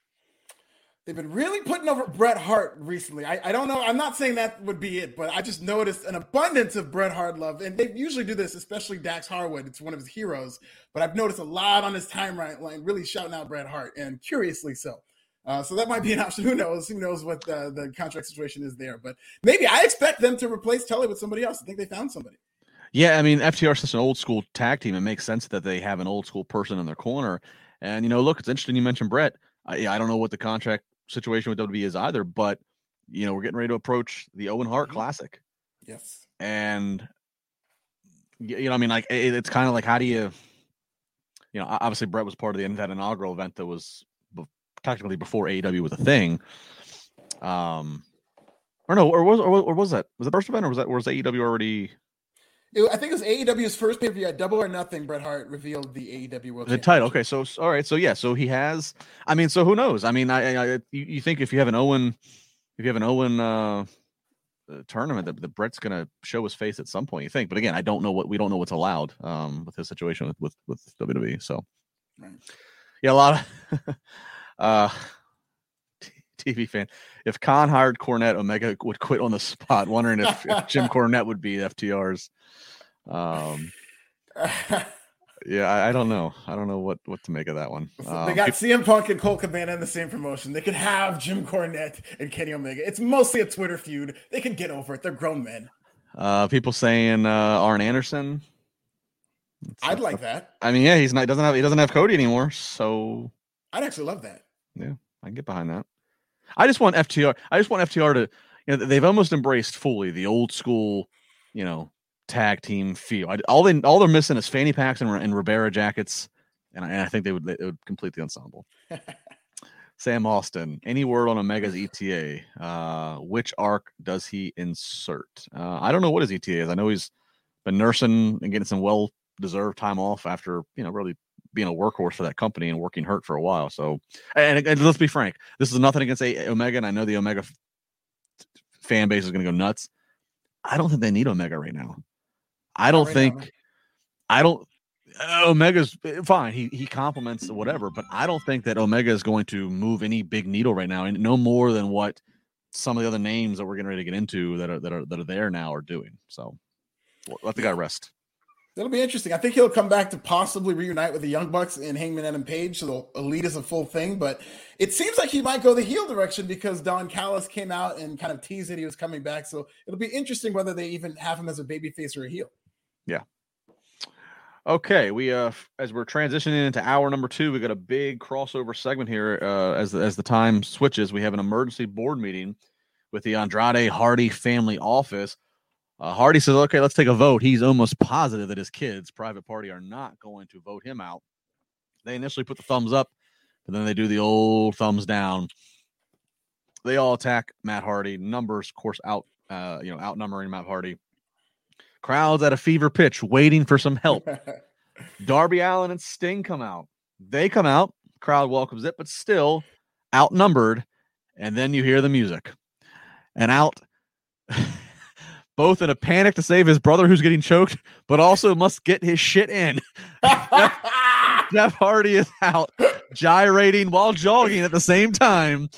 They've been really putting over Bret Hart recently. I, I don't know. I'm not saying that would be it, but I just noticed an abundance of Bret Hart love. And they usually do this, especially Dax Harwood. It's one of his heroes. But I've noticed a lot on his timeline really shouting out Bret Hart, and curiously so. Uh, so that might be an option. Who knows? Who knows what the, the contract situation is there. But maybe I expect them to replace Tully with somebody else. I think they found somebody. Yeah, I mean, F T R is such an old school tag team. It makes sense that they have an old school person in their corner. And, you know, look, it's interesting you mentioned Bret. I, I don't know what the contract situation with W W E is either, but you know, we're getting ready to approach the Owen Hart mm-hmm. Classic. Yes. And you know, I mean, like it, it's kind of like, how do you, you know, obviously Bret was part of the end of that inaugural event that was be- technically before A E W was a thing. Um, or no, or was, or, or was that, was the first event or was that, or was A E W already? It, I think it was A E W's first pay-per-view at Double or Nothing. Bret Hart revealed the A E W World the title. Okay, so all right, so yeah, so he has. I mean, so who knows? I mean, I, I you, you think if you have an Owen, if you have an Owen uh, tournament, that the Bret's gonna show his face at some point. You think, but again, I don't know what we don't know what's allowed um, with his situation with, with with W W E. So, right. Yeah, a lot of uh, T V fan. If Khan hired Cornette, Omega would quit on the spot. Wondering if, if Jim Cornette would be F T R's. Um, yeah, I, I don't know. I don't know what, what to make of that one. Um, they got C M Punk and Colt Cabana in the same promotion. They could have Jim Cornette and Kenny Omega. It's mostly a Twitter feud. They can get over it. They're grown men. Uh, people saying uh, Arn Anderson. That's I'd like that. I mean, yeah, he's not. Doesn't have. He doesn't have Cody anymore. So I'd actually love that. Yeah, I can get behind that. I just want F T R. I just want F T R to. You know, they've almost embraced fully the old school. You know. Tag team feel. I, all they all they're missing is fanny packs and, and Ribera jackets, and I, and I think they would they, it would complete the ensemble. Sam Austin, any word on Omega's E T A? Uh, which arc does he insert? Uh, I don't know what his E T A is. I know he's been nursing and getting some well deserved time off after you know really being a workhorse for that company and working hurt for a while. So, and, and let's be frank, this is nothing against a- Omega, and I know the Omega f- fan base is going to go nuts. I don't think they need Omega right now. I don't right think, now, I don't, uh, Omega's fine. He he compliments whatever, but I don't think that Omega is going to move any big needle right now, and no more than what some of the other names that we're getting ready to get into that are that are that are there now are doing. So we'll let the guy rest. That'll be interesting. I think he'll come back to possibly reunite with the Young Bucks and Hangman Adam Page, so the Elite is a full thing. But it seems like he might go the heel direction because Don Callis came out and kind of teased that he was coming back. So it'll be interesting whether they even have him as a babyface or a heel. Yeah. Okay. We uh, as we're transitioning into hour number two, we got a big crossover segment here. Uh, as the, as the time switches, we have an emergency board meeting with the Andrade Hardy family office. Uh, Hardy says, okay, let's take a vote. He's almost positive that his kids, private party, are not going to vote him out. They initially put the thumbs up, but then they do the old thumbs down. They all attack Matt Hardy. Numbers, of course, out, uh, you know, outnumbering Matt Hardy. Crowds at a fever pitch, waiting for some help. Darby Allin and Sting come out. They come out. Crowd welcomes it, but still outnumbered. And then you hear the music. And out... both in a panic to save his brother who's getting choked, but also must get his shit in. Jeff, Jeff Hardy is out, gyrating while jogging at the same time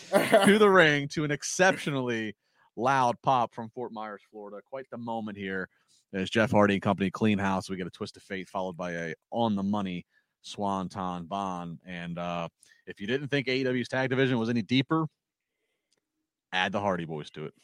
to the ring to an exceptionally loud pop from Fort Myers, Florida. Quite the moment here as Jeff Hardy and company clean house. We get a twist of fate followed by a on-the-money swanton bomb. And uh, if you didn't think A E W's tag division was any deeper, add the Hardy Boys to it.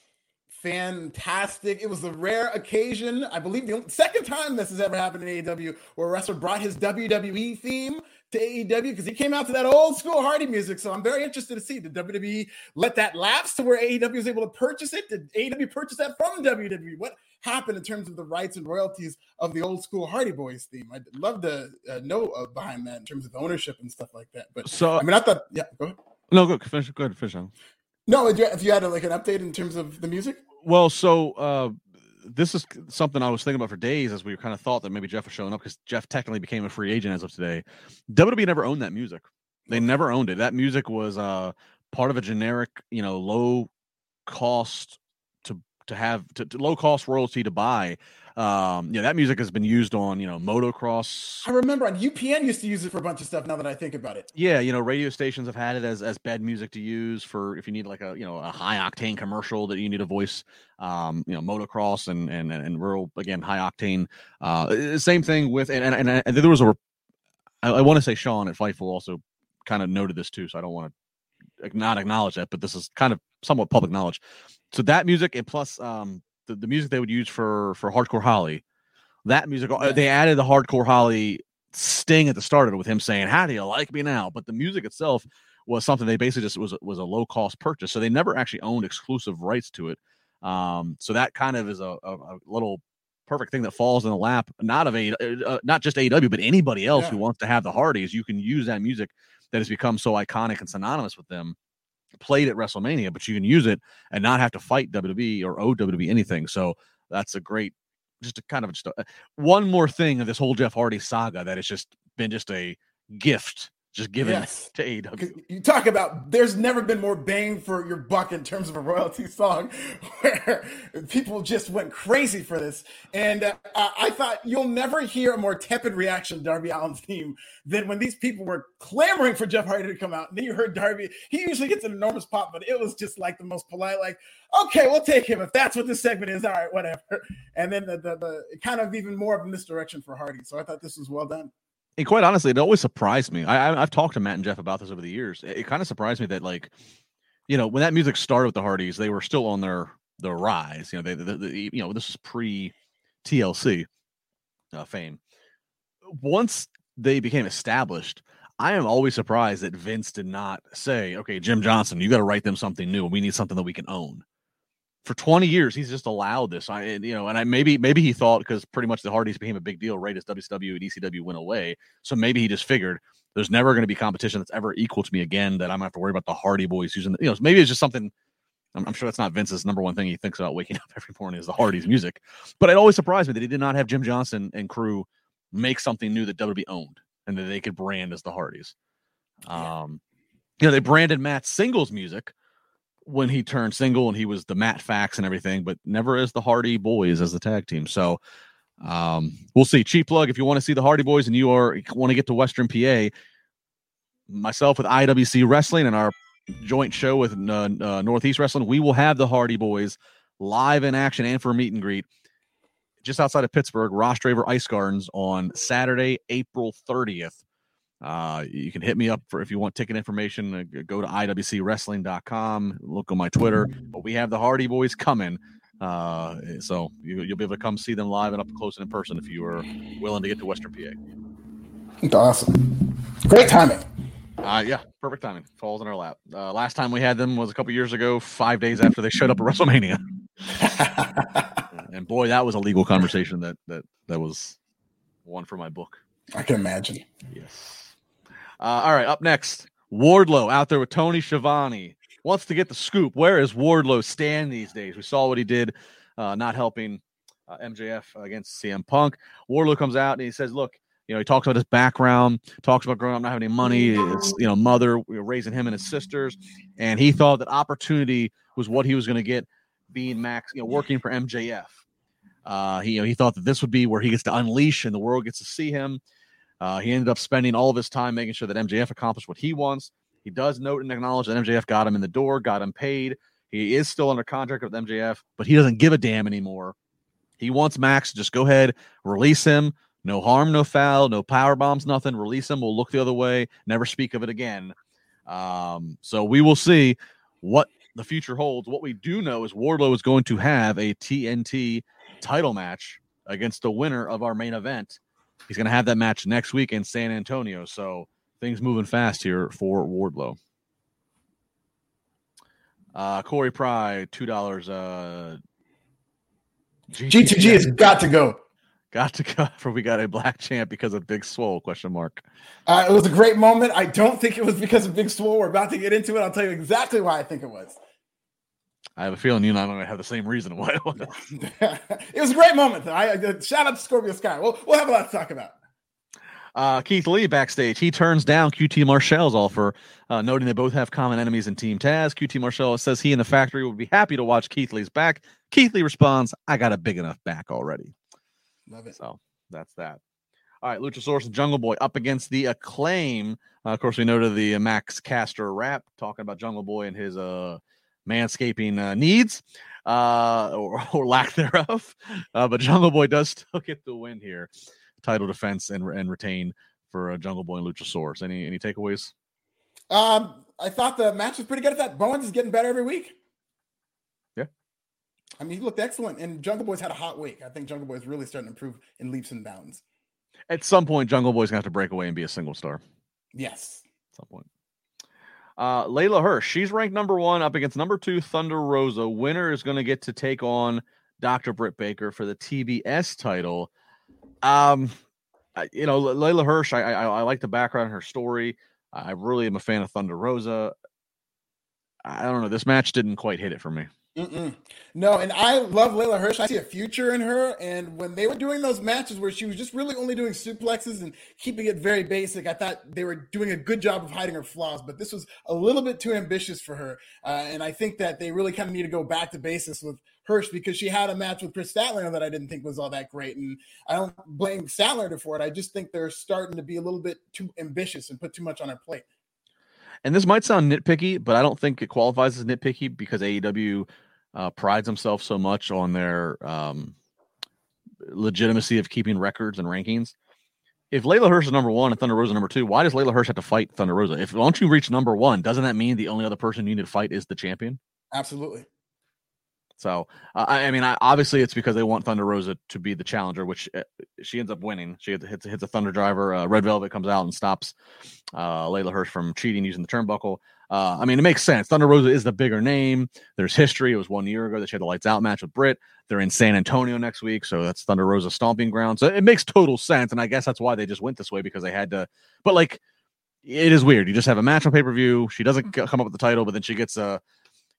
Fantastic. It was a rare occasion. I believe the second time this has ever happened in A E W where a wrestler brought his W W E theme to A E W because he came out to that old school Hardy music. So I'm very interested to see, did W W E let that lapse to where A E W was able to purchase it? Did A E W purchase that from W W E? What happened in terms of the rights and royalties of the old school Hardy Boys theme? I'd love to uh, know uh, behind that in terms of ownership and stuff like that. But so I mean, I thought, yeah, go ahead. No, go finish. Go ahead, finish on. No, if you had like an update in terms of the music. Well, so uh, this is something I was thinking about for days as we kind of thought that maybe Jeff was showing up, because Jeff technically became a free agent as of today. W W E never owned that music. They never owned it. That music was uh, part of a generic, you know, low cost to to have to, to low cost royalty to buy. Um, yeah, that music has been used on, you know, motocross. I remember on U P N used to use it for a bunch of stuff. Now that I think about it, yeah, you know, radio stations have had it as as bed music to use for if you need like a, you know, a high octane commercial that you need a voice. Um, you know, motocross and and and real again high octane. Uh, same thing with and and, and, and there was a. I, I want to say Sean at Fightful also kind of noted this too, so I don't want to not acknowledge that, but this is kind of somewhat public knowledge. So that music and plus um the, the music they would use for for Hardcore Holly, that music, they added the Hardcore Holly sting at the start of it with him saying, "How do you like me now?" But the music itself was something they basically just was was a low cost purchase, so they never actually owned exclusive rights to it. Um, so that kind of is a, a, a little perfect thing that falls in the lap not of a uh, not just A E W but anybody else yeah. who wants to have the Hardys. You can use that music that has become so iconic and synonymous with them, played at WrestleMania, but you can use it and not have to fight W W E or owe W W E anything. So that's a great, just a kind of just a, one more thing of this whole Jeff Hardy saga that has just been just a gift, just given yes. to A E W. You talk about, there's never been more bang for your buck in terms of a royalty song, where people just went crazy for this. And uh, I thought you'll never hear a more tepid reaction to Darby Allin's theme than when these people were clamoring for Jeff Hardy to come out. And then you heard Darby, he usually gets an enormous pop, but it was just like the most polite, like, okay, we'll take him. If that's what this segment is, all right, whatever. And then the, the, the kind of even more of a misdirection for Hardy. So I thought this was well done. And quite honestly, it always surprised me. I, I, I've talked to Matt and Jeff about this over the years. It, it kind of surprised me that, like, you know, when that music started with the Hardys, they were still on their their rise. You know, they, the, the, you know, this is pre T L C uh, fame. Once they became established, I am always surprised that Vince did not say, "Okay, Jim Johnson, you got to write them something new, and we need something that we can own." For twenty years, he's just allowed this. I, you know, and I maybe maybe he thought, because pretty much the Hardys became a big deal right as W C W and E C W went away. So maybe he just figured there's never going to be competition that's ever equal to me again, that I'm going to have to worry about the Hardy Boys using. The, you know, maybe it's just something. I'm, I'm sure that's not Vince's number one thing he thinks about waking up every morning is the Hardys music. But it always surprised me that he did not have Jim Johnson and crew make something new that W W E owned and that they could brand as the Hardys. Um, you know, they branded Matt's singles music when he turned single and he was the Matt Fax and everything, but never as the Hardy Boys as the tag team. So um, we'll see. Cheap plug. If you want to see the Hardy Boys and you are want to get to Western P A, myself with I W C Wrestling and our joint show with uh, uh, Northeast Wrestling, we will have the Hardy Boys live in action and for a meet and greet just outside of Pittsburgh, Ross Draver Ice Gardens on Saturday, April thirtieth. Uh, you can hit me up for if you want ticket information. Uh, go to I W C wrestling dot com, look on my Twitter. But we have the Hardy Boys coming, uh, so you, you'll be able to come see them live and up close and in person if you are willing to get to Western P A. That's awesome. Great timing. Uh, yeah, perfect timing. Falls in our lap. Uh, last time we had them was a couple years ago, five days after they showed up at WrestleMania. And boy, that was a legal conversation that that that was one for my book. I can imagine. Yes. Uh, all right, up next, Wardlow out there with Tony Schiavone. Wants to get the scoop. Where is Wardlow stand these days? We saw what he did, uh, not helping uh, M J F against C M Punk. Wardlow comes out and he says, look, you know, he talks about his background, talks about growing up not having any money, his, you know, mother raising him and his sisters, and he thought that opportunity was what he was going to get being Max, you know, working for M J F. Uh, he, you know, he thought that this would be where he gets to unleash and the world gets to see him. Uh, he ended up spending all of his time making sure that M J F accomplished what he wants. He does note and acknowledge that M J F got him in the door, got him paid. He is still under contract with M J F, but he doesn't give a damn anymore. He wants Max to just go ahead, release him. No harm, no foul, no power bombs, nothing. Release him. We'll look the other way. Never speak of it again. Um, so we will see what the future holds. What we do know is Wardlow is going to have a T N T title match against the winner of our main event. He's going to have that match next week in San Antonio. So things moving fast here for Wardlow. Uh, Corey Pry, two dollars. Uh, G two G has got to go. Got to cover. We got a black champ because of Big Swole, question mark. Uh, it was a great moment. I don't think it was because of Big Swole. We're about to get into it. I'll tell you exactly why I think it was. I have a feeling you and I might have the same reason why it was. It was a great moment, though. I, I, shout out to Scorpio Sky. We'll, we'll have a lot to talk about. Uh, Keith Lee backstage. He turns down Q T Marshall's offer, uh, noting they both have common enemies in Team Taz. Q T Marshall says he and the Factory would be happy to watch Keith Lee's back. Keith Lee responds, I got a big enough back already. Love it. So that's that. All right, Luchasaurus and Jungle Boy up against the Acclaim. Uh, of course, we noted the uh, Max Caster rap talking about Jungle Boy and his uh, manscaping uh, needs uh, or, or lack thereof. Uh, but Jungle Boy does still get the win here. Title defense and and retain for uh, Jungle Boy and Luchasaurus. Any any takeaways? Um, I thought the match was pretty good at that. Bowens is getting better every week. I mean, he looked excellent, and Jungle Boy's had a hot week. I think Jungle Boy's really starting to improve in leaps and bounds. At some point, Jungle Boy's going to have to break away and be a single star. Yes. At some point. Uh, Layla Hirsch, she's ranked number one up against number two, Thunder Rosa. Winner is going to get to take on Doctor Britt Baker for the T B S title. Um, I, you know, Layla Hirsch, I, I, I like the background in her story. I really am a fan of Thunder Rosa. I don't know. This match didn't quite hit it for me. Mm-mm. No, and I love Layla Hirsch. I see a future in her. And when they were doing those matches where she was just really only doing suplexes and keeping it very basic, I thought they were doing a good job of hiding her flaws. But this was a little bit too ambitious for her. Uh, and I think that they really kind of need to go back to basics with Hirsch, because she had a match with Chris Statlander that I didn't think was all that great. And I don't blame Statlander for it. I just think they're starting to be a little bit too ambitious and put too much on her plate. And this might sound nitpicky, but I don't think it qualifies as nitpicky because A E W – Uh, prides themselves so much on their um, legitimacy of keeping records and rankings. If Layla Hirsch is number one and Thunder Rosa number two, why does Layla Hirsch have to fight Thunder Rosa? If once you reach number one, doesn't that mean the only other person you need to fight is the champion? Absolutely. So, uh, I, I mean, I, obviously it's because they want Thunder Rosa to be the challenger, which uh, she ends up winning. She hits, hits a Thunder Driver. Uh, Red Velvet comes out and stops uh, Layla Hirsch from cheating using the turnbuckle. Uh, I mean, it makes sense. Thunder Rosa is the bigger name. There's history. It was one year ago that she had the lights out match with Britt. They're in San Antonio next week, so that's Thunder Rosa's stomping ground. So it makes total sense, and I guess that's why they just went this way, because they had to. But, like, it is weird. You just have a match on pay-per-view. She doesn't come up with the title, but then she gets a,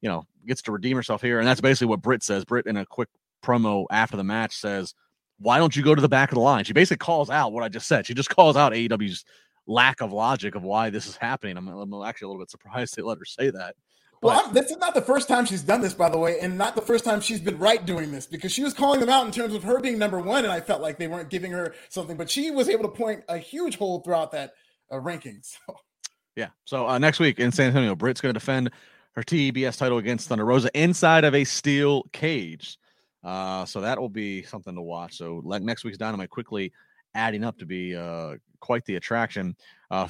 you know, gets to redeem herself here, and that's basically what Britt says. Britt, in a quick promo after the match, says, why don't you go to the back of the line? She basically calls out what I just said. She just calls out A E W's lack of logic of why this is happening. I'm, I'm actually a little bit surprised they let her say that. But well, I'm, this is not the first time she's done this, by the way, and not the first time she's been right doing this, because she was calling them out in terms of her being number one, and I felt like they weren't giving her something, but she was able to point a huge hole throughout that uh, ranking. So. Yeah, so uh, next week in San Antonio, Britt's going to defend her T B S title against Thunder Rosa inside of a steel cage. Uh, so that will be something to watch. So like next week's Dynamite quickly adding up to be uh, quite the attraction. Uh,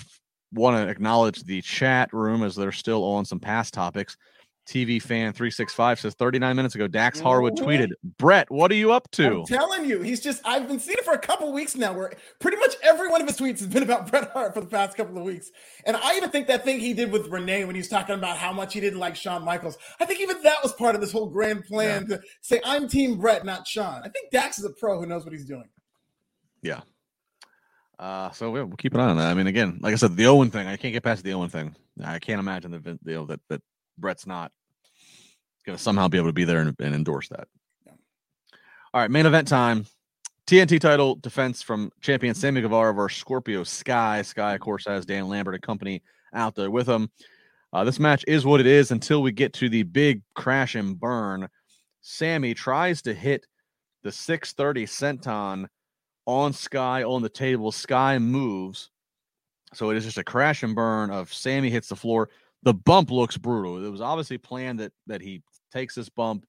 want to acknowledge the chat room as they're still on some past topics. T V fan three sixty-five says thirty-nine minutes ago, Dax Harwood tweeted, Brett, what are you up to? I'm telling you, he's just, I've been seeing it for a couple weeks now, where pretty much every one of his tweets has been about Bret Hart for the past couple of weeks. And I even think that thing he did with Renee when he was talking about how much he didn't like Shawn Michaels, I think even that was part of this whole grand plan yeah. to say, I'm team Brett, not Shawn. I think Dax is a pro who knows what he's doing. Yeah. Uh, so we'll keep an eye on that. I mean, again, like I said, the Owen thing, I can't get past the Owen thing. I can't imagine that, you know, that, that Brett's not going to somehow be able to be there and, and endorse that. Yeah. All right, main event time. T N T title defense from champion Sammy Guevara versus Scorpio Sky. Sky, of course, has Dan Lambert and company out there with him. Uh, this match is what it is until we get to the big crash and burn. Sammy tries to hit the six thirty senton on Sky on the table. Sky moves. So it is just a crash and burn of Sammy hits the floor. The bump looks brutal. It was obviously planned that that he takes this bump.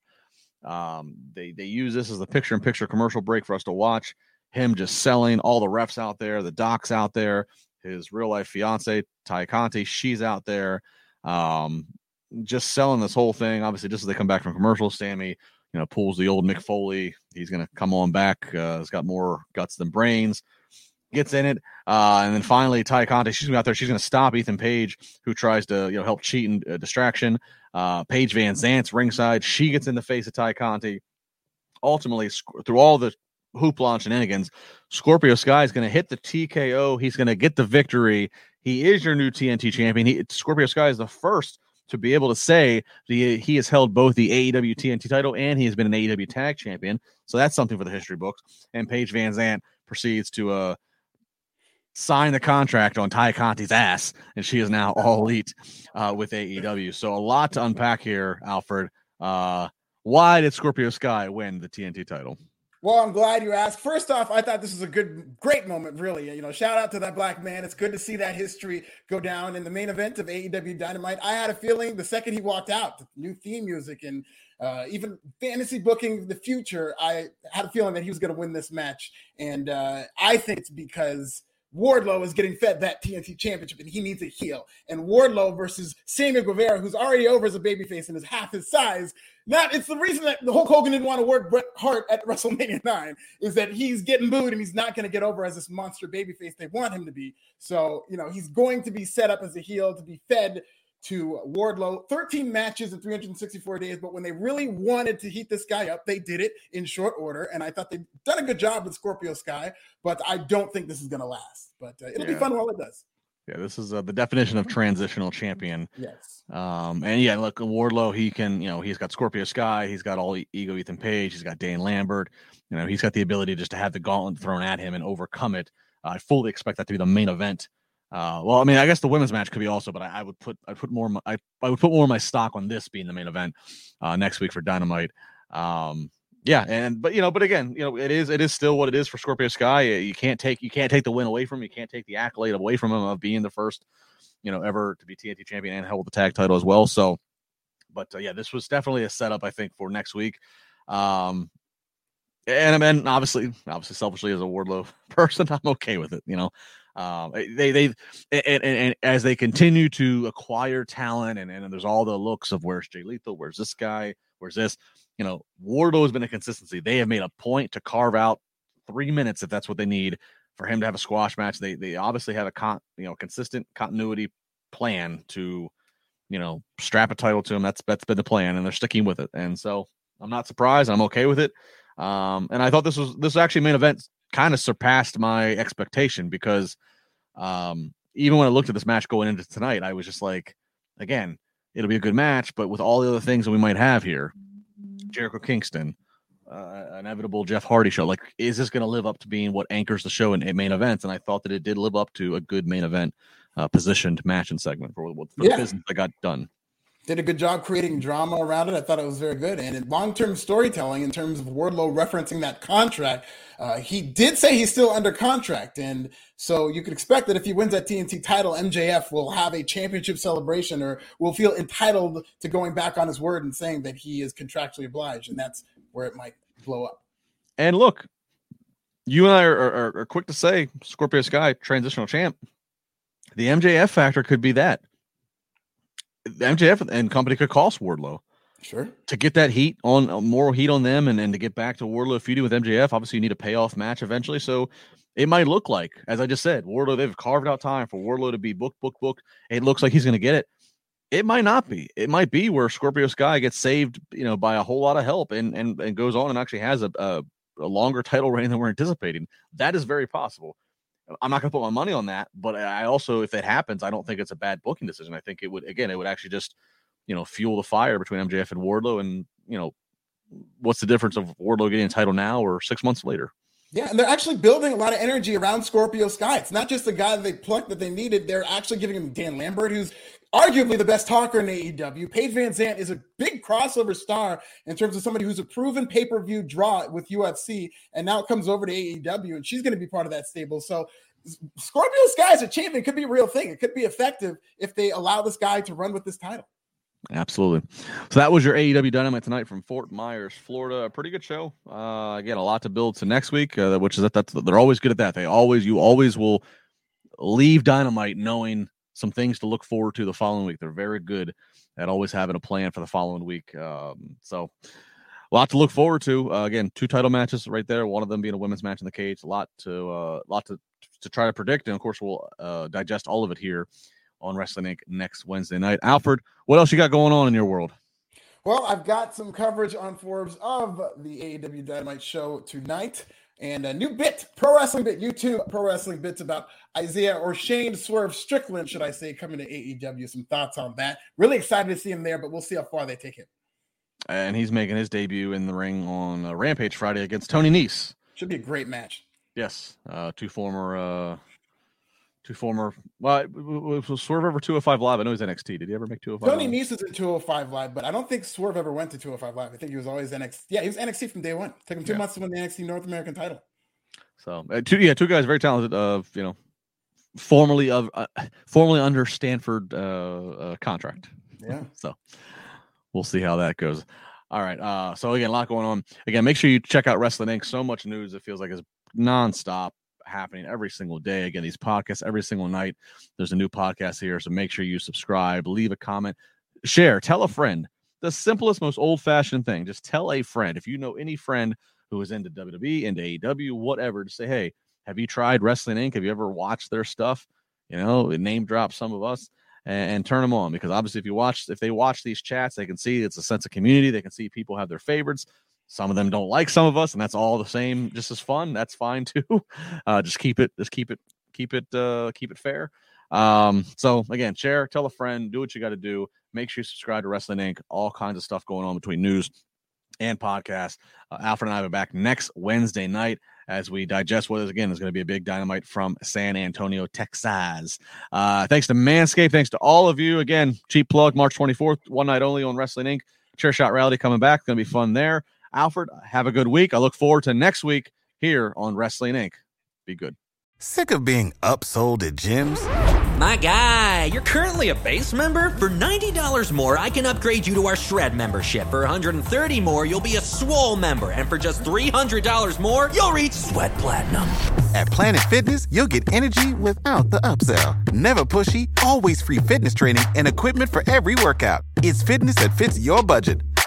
Um, they they use this as the picture-in-picture commercial break for us to watch him just selling. All the refs out there, the docs out there, his real-life fiance, Ty Conti, she's out there, um, just selling this whole thing. Obviously, just as they come back from commercial, Sammy, you know, pulls the old Mick Foley. He's going to come on back. Uh, he's got more guts than brains. Gets in it, uh, and then finally Ty Conti, she's out there. She's going to stop Ethan Page, who tries to, you know, help cheat and uh, distraction. Uh, Paige Van Zant's ringside. She gets in the face of Ty Conti. Ultimately, sc- through all the hoopla and shenanigans, Scorpio Sky is going to hit the T K O. He's going to get the victory. He is your new T N T champion. He, Scorpio Sky is the first to be able to say the, he has held both the A E W T N T title and he has been an A E W tag champion. So that's something for the history books. And Paige VanZant proceeds to uh, sign the contract on Ty Conti's ass, and she is now All Elite uh, with A E W. So a lot to unpack here, Alfred. Uh, why did Scorpio Sky win the T N T title? Well, I'm glad you asked. First off, I thought this was a good, great moment, really. You know, shout out to that black man. It's good to see that history go down in the main event of A E W Dynamite. I had a feeling the second he walked out, the new theme music and uh, even fantasy booking the future, I had a feeling that he was going to win this match. And uh, I think it's because Wardlow is getting fed that T N T championship and he needs a heel. And Wardlow versus Sammy Guevara, who's already over as a babyface and is half his size. Now, it's the reason that Hulk Hogan didn't want to work Bret Hart at WrestleMania nine is that he's getting booed and he's not going to get over as this monster babyface they want him to be. So, you know, he's going to be set up as a heel to be fed to Wardlow. thirteen matches in three hundred sixty-four days, but when they really wanted to heat this guy up, they did it in short order, and I thought they'd done a good job with Scorpio Sky, but I don't think this is going to last. But uh, it'll yeah. be fun while it does. Yeah, this is uh, the definition of transitional champion. Yes. Um, and yeah, look, Wardlow, he can, you know, he's got Scorpio Sky, he's got All Ego Ethan Page, he's got Dane Lambert, you know, he's got the ability just to have the gauntlet thrown at him and overcome it. Uh, I fully expect that to be the main event. Uh, well, I mean, I guess the women's match could be also, but I, I would put I put more I I would put more of my stock on this being the main event uh, next week for Dynamite. Um, yeah, and but you know, but again, you know, it is it is still what it is for Scorpio Sky. You can't take you can't take the win away from him. You can't take the accolade away from him of being the first, you know, ever to be T N T champion and hold the tag title as well. So, but uh, yeah, this was definitely a setup I think for next week. Um, and and obviously, obviously, selfishly as a Wardlow person, I'm okay with it. You know. Um, they, they, and, and, and as they continue to acquire talent, and, and there's all the looks of where's Jay Lethal, where's this guy, where's this, you know, Wardlow has been a consistency. They have made a point to carve out three minutes if that's what they need for him to have a squash match. They, they obviously have a con, you know, consistent continuity plan to, you know, strap a title to him. That's, that's been the plan, and they're sticking with it. And so I'm not surprised. I'm okay with it. Um, and I thought this was, this actually main event kind of surpassed my expectation because um, even when I looked at this match going into tonight, I was just like, again, it'll be a good match, but with all the other things that we might have here, Jericho Kingston, uh, inevitable Jeff Hardy show, like, is this going to live up to being what anchors the show in, in main events? And I thought that it did live up to a good main event uh, positioned match and segment for, for yeah. the business that got done. Did a good job creating drama around it. I thought it was very good. And in long-term storytelling, in terms of Wardlow referencing that contract, uh, he did say he's still under contract. And so you could expect that if he wins that T N T title, M J F will have a championship celebration or will feel entitled to going back on his word and saying that he is contractually obliged. And that's where it might blow up. And look, you and I are, are, are quick to say Scorpio Sky, transitional champ. The M J F factor could be that. M J F and company could cost Wardlow, sure, to get that heat on uh, more heat on them, and, and to get back to Wardlow feuding with M J F. Obviously, you need a payoff match eventually, so it might look like, as I just said, Wardlow. They've carved out time for Wardlow to be book, book, book. It looks like he's going to get it. It might not be. It might be where Scorpio Sky gets saved, you know, by a whole lot of help, and and, and goes on and actually has a, a a longer title reign than we're anticipating. That is very possible. I'm not going to put my money on that, but I also, if it happens, I don't think it's a bad booking decision. I think it would, again, it would actually just, you know, fuel the fire between M J F and Wardlow. And, you know, what's the difference of Wardlow getting a title now or six months later? Yeah, and they're actually building a lot of energy around Scorpio Sky. It's not just the guy that they plucked that they needed. They're actually giving him Dan Lambert, who's arguably the best talker in A E W. Paige VanZant is a big crossover star in terms of somebody who's a proven pay-per-view draw with U F C, and now it comes over to A E W, and she's going to be part of that stable. So Scorpio Sky as a champion, it could be a real thing. It could be effective if they allow this guy to run with this title. Absolutely. So that was your A E W Dynamite tonight from Fort Myers, Florida. A pretty good show. Uh, again, a lot to build to next week, uh, which is that that's, they're always good at that. They always, you always will leave Dynamite knowing some things to look forward to the following week. They're very good at always having a plan for the following week. Um, so a lot to look forward to. Uh, again, two title matches right there. One of them being a women's match in the cage. A lot to uh, lot to to try to predict, and of course we'll uh, digest all of it here on Wrestling Incorporated next Wednesday night. Alfred, what else you got going on in your world? Well, I've got some coverage on Forbes of the A E W Dynamite show tonight. And a new bit, Pro Wrestling Bit, YouTube Pro Wrestling Bits about Isaiah or Shane Swerve Strickland, should I say, coming to A E W. Some thoughts on that. Really excited to see him there, but we'll see how far they take him. And he's making his debut in the ring on uh, Rampage Friday against Tony Nese. Should be a great match. Yes. Uh, two former, uh, two former, well, was Swerve ever two oh five Live? I know he's N X T. Did he ever make two oh five Tony Nese is at two oh five Live, but I don't think Swerve ever went to two oh five Live. I think he was always N X T. Yeah, he was N X T from day one. Took him two yeah. months to win the N X T North American title. So, uh, two, yeah, two guys very talented, uh, you know, formerly of, uh, formerly under Stanford uh, uh, contract. Yeah. So, we'll see how that goes. All right. Uh, so, again, a lot going on. Again, make sure you check out Wrestling Incorporated. So much news. It feels like it's nonstop happening every single day. Again, these podcasts every single night. There's a new podcast here. So, make sure you subscribe, leave a comment, share, tell a friend. The simplest, most old-fashioned thing. Just tell a friend. If you know any friend who is into W W E, into A E W, whatever, just say, hey, have you tried Wrestling Incorporated? Have you ever watched their stuff? You know, name drop some of us. And turn them on, because obviously if you watch, if they watch these chats, they can see it's a sense of community. They can see people have their favorites. Some of them don't like some of us, and that's all the same, just as fun. That's fine too. Uh, just keep it, just keep it, keep it, uh, keep it fair. Um, so again, share, tell a friend, do what you got to do. Make sure you subscribe to Wrestling Incorporated. All kinds of stuff going on between news and podcasts. Uh, Alfred and I will be back next Wednesday night as we digest what is, again, is going to be a big Dynamite from San Antonio, Texas. Uh, thanks to Manscaped. Thanks to all of you. Again, cheap plug, March twenty-fourth, one night only on Wrestling Incorporated. Chair Shot Reality coming back. It's going to be fun there. Alfred, have a good week. I look forward to next week here on Wrestling Incorporated. Be good. Sick of being upsold at gyms? My guy, you're currently a base member. For ninety dollars more, I can upgrade you to our Shred membership. For one hundred thirty dollars more, you'll be a swole member. And for just three hundred dollars more, you'll reach Sweat Platinum. At Planet Fitness, you'll get energy without the upsell. Never pushy, always free fitness training and equipment for every workout. It's fitness that fits your budget.